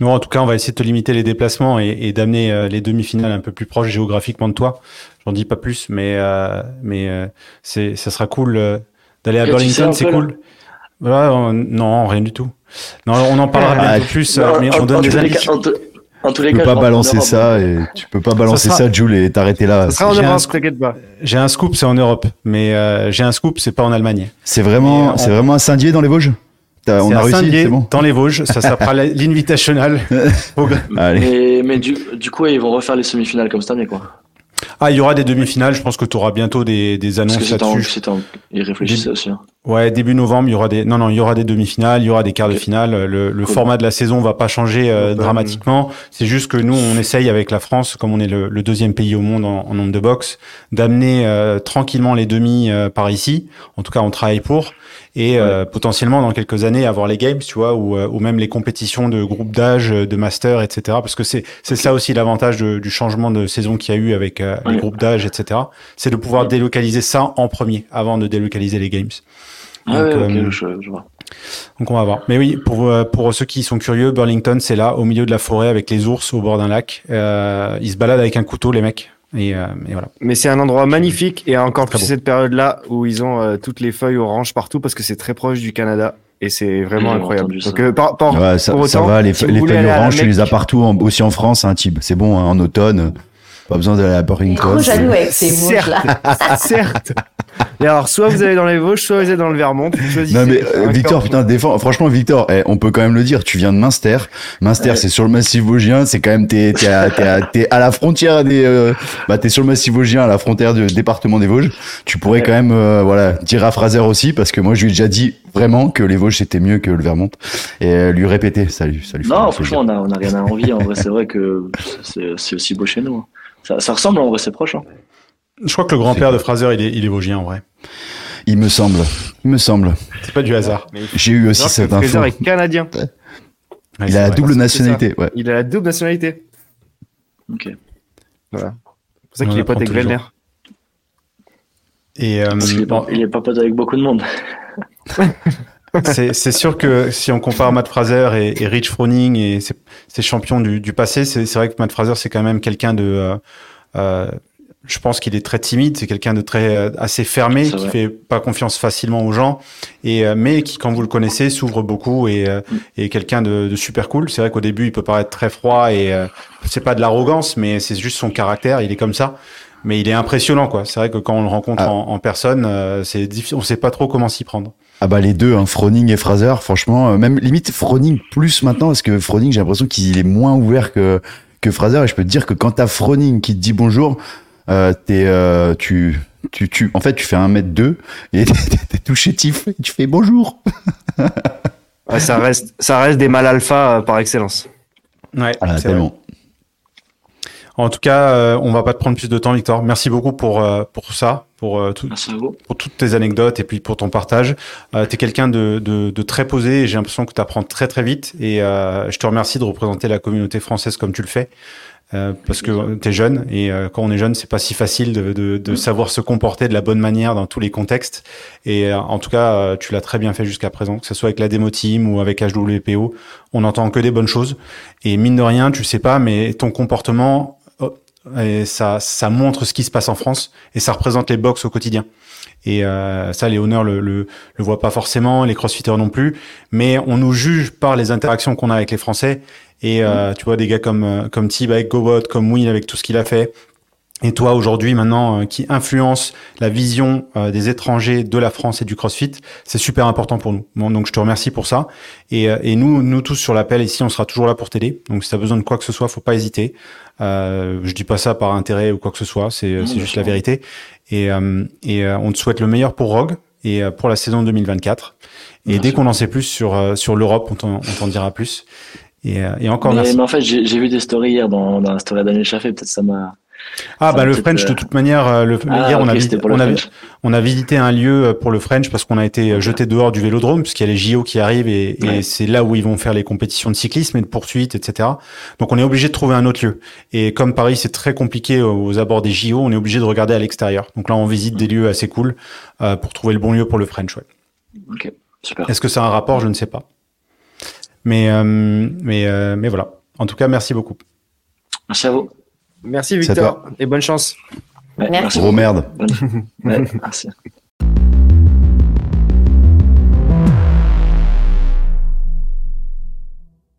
Nous, en tout cas, on va essayer de te limiter les déplacements et, et d'amener euh, les demi-finales un peu plus proches géographiquement de toi. J'en dis pas plus, mais euh, mais euh, c'est ça sera cool euh, d'aller à et Burlington, c'est cool. Voilà, on, non, rien du tout. Non, on en parlera ah, bientôt plus, non, mais en, on donne en des indices. En tous les tu peux cas, pas balancer ça et tu peux pas balancer ça, sera... ça Jules, et t'arrêter là. Ça j'ai, un scoop, j'ai un scoop, c'est en Europe, mais euh, j'ai un scoop, c'est pas en Allemagne. C'est vraiment, on... c'est vraiment un Saint-Dié dans les Vosges. T'as, on a réussi, bon. Dans les Vosges, ça s'appelle l'Invitational. mais mais du, du coup, ils vont refaire les semi-finales comme cette année, quoi. Ah, il y aura des demi-finales. Je pense que tu auras bientôt des, des annonces Parce que là-dessus. En, en, ils réfléchissent Dé- aussi. Hein. Ouais, début novembre, il y aura des. Non, non, il y aura des demi-finales, il y aura des quarts okay. de finale. Le, le cool. format de la saison va pas changer euh, dramatiquement. C'est juste que nous, on essaye avec la France, comme on est le, le deuxième pays au monde en, en nombre de box, d'amener euh, tranquillement les demi euh, par ici. En tout cas, on travaille pour. Et euh, ouais. potentiellement dans quelques années avoir les games, tu vois, ou, ou même les compétitions de groupes d'âge, de master, et cetera. Parce que c'est c'est okay. ça aussi l'avantage de, du changement de saison qu'il y a eu avec euh, ouais. les groupes d'âge, et cetera. C'est de pouvoir ouais. délocaliser ça en premier, avant de délocaliser les games. Donc, ouais, euh, okay, je, je vois. Donc on va voir. Mais oui, pour pour ceux qui sont curieux, Burlington c'est là, au milieu de la forêt avec les ours au bord d'un lac. Euh, ils se baladent avec un couteau, les mecs. Et, euh, et voilà. Mais c'est un endroit magnifique et encore plus cette période-là où ils ont euh, toutes les feuilles oranges partout parce que c'est très proche du Canada et c'est vraiment oui, incroyable. Donc euh, par, par, ouais, ça, pour autant, ça va, les, si les feuilles oranges, tu les as partout, en, aussi en France, hein, Thib. C'est bon, hein, en automne, pas besoin d'aller à Burlington. C'est jaloux avec ces Vosges-là. Certes. Et alors, soit vous allez dans les Vosges, soit vous allez dans le Vermont. Non mais euh, Victor, putain, défend. Franchement, Victor, eh, on peut quand même le dire. Tu viens de Munster. Munster, ouais. c'est sur le massif vosgien. C'est quand même t'es t'es à, t'es à, t'es à la frontière des. Euh, bah t'es sur le massif vosgien, à la frontière du département des Vosges. Tu pourrais ouais. quand même euh, voilà dire à Fraser aussi, parce que moi je lui ai déjà dit vraiment que les Vosges c'était mieux que le Vermont et euh, lui répéter. Ça lui ça lui. Non, franchement, on a on a rien à envier. En vrai, c'est vrai que c'est c'est aussi beau chez nous. Hein. Ça ça ressemble en vrai, c'est proche. Hein. Je crois que le grand-père de Fraser, il est, il est Vosgien, en vrai. Il me semble. Il me semble. C'est pas du hasard. Mais j'ai eu aussi cette info. Fraser est canadien. Ouais. Ouais, il a la vrai. double nationalité. Ouais. Il a la double nationalité. Ok. Voilà. C'est pour ça qu'il est pote avec Glenner. Et euh, Parce qu'il est pas, il est pas pote avec beaucoup de monde. C'est, c'est sûr que si on compare Matt Fraser et, et Rich Froning et ses, ses champions du, du passé, c'est, c'est vrai que Matt Fraser, c'est quand même quelqu'un de... Euh, euh, je pense qu'il est très timide, c'est quelqu'un de très assez fermé, qui fait pas confiance facilement aux gens, et mais qui, quand vous le connaissez, s'ouvre beaucoup et et quelqu'un de, de super cool. C'est vrai qu'au début, il peut paraître très froid et c'est pas de l'arrogance, mais c'est juste son caractère. Il est comme ça, mais il est impressionnant, quoi. C'est vrai que quand on le rencontre ah. en, en personne, c'est difficile, on sait pas trop comment s'y prendre. Ah bah les deux, hein, Froning et Fraser, franchement, même limite Froning plus maintenant, parce que Froning, j'ai l'impression qu'il est moins ouvert que que Fraser, et je peux te dire que quand t'as Froning qui te dit bonjour. Euh, t'es, euh, tu, tu, tu, en fait, tu fais un mètre deux et t'es, t'es tout chétif. Tu fais bonjour. Ouais, ça reste, ça reste des mâles alpha par excellence. Ouais, ah, c'est tellement. Vrai. En tout cas, euh, on va pas te prendre plus de temps, Victor. Merci beaucoup pour euh, pour ça, pour euh, tout, pour toutes tes anecdotes et puis pour ton partage. Euh, t'es quelqu'un de, de de très posé et j'ai l'impression que t'apprends très très vite. Et euh, je te remercie de représenter la communauté française comme tu le fais. Euh, parce que t'es jeune et euh, quand on est jeune, c'est pas si facile de, de, de savoir se comporter de la bonne manière dans tous les contextes. Et euh, en tout cas, euh, tu l'as très bien fait jusqu'à présent, que ce soit avec la Demo Team ou avec H W P O, on n'entend que des bonnes choses. Et mine de rien, tu sais pas, mais ton comportement, oh, et ça, ça montre ce qui se passe en France et ça représente les box au quotidien. Et euh, ça, les honneurs le, le le voient pas forcément, les crossfitters non plus, mais on nous juge par les interactions qu'on a avec les Français. Et euh, tu vois, des gars comme comme Thibaud avec GoBot, comme Will avec tout ce qu'il a fait, Et toi, aujourd'hui, maintenant, euh, qui influence la vision euh, des étrangers de la France et du CrossFit, c'est super important pour nous. Bon, donc, je te remercie pour ça. Et, euh, et nous, nous tous sur l'appel, ici, on sera toujours là pour t'aider. Donc, si tu as besoin de quoi que ce soit, faut pas hésiter. Euh, je dis pas ça par intérêt ou quoi que ce soit. C'est, mmh, c'est juste la vérité. Et, euh, et euh, on te souhaite le meilleur pour Rogue et euh, pour la saison deux mille vingt-quatre. Et merci. Dès qu'on en sait plus sur, euh, sur l'Europe, on t'en, on t'en dira plus. Et, euh, et encore mais, merci. Mais en fait, j'ai, j'ai vu des stories hier dans, dans la story d'Anne Chaffé. Peut-être ça m'a... Ah, ça bah, le French, euh... de toute manière, le, ah, hier, okay, on a, visité, on, a, on a visité un lieu pour le French parce qu'on a été jeté dehors du Vélodrome puisqu'il y a les J O qui arrivent et, ouais. et c'est là où ils vont faire les compétitions de cyclisme et de poursuite, et cetera. Donc, on est obligé de trouver un autre lieu. Et comme Paris, c'est très compliqué aux abords des J O, on est obligé de regarder à l'extérieur. Donc là, on visite mmh. des lieux assez cool euh, pour trouver le bon lieu pour le French, ouais. Ok, super. Est-ce que ça a un rapport? Je ne sais pas. Mais, euh, mais, euh, mais voilà. En tout cas, merci beaucoup. Merci à vous. Merci Victor et bonne chance. Ouais, merci. Gros merde. Ouais, merci.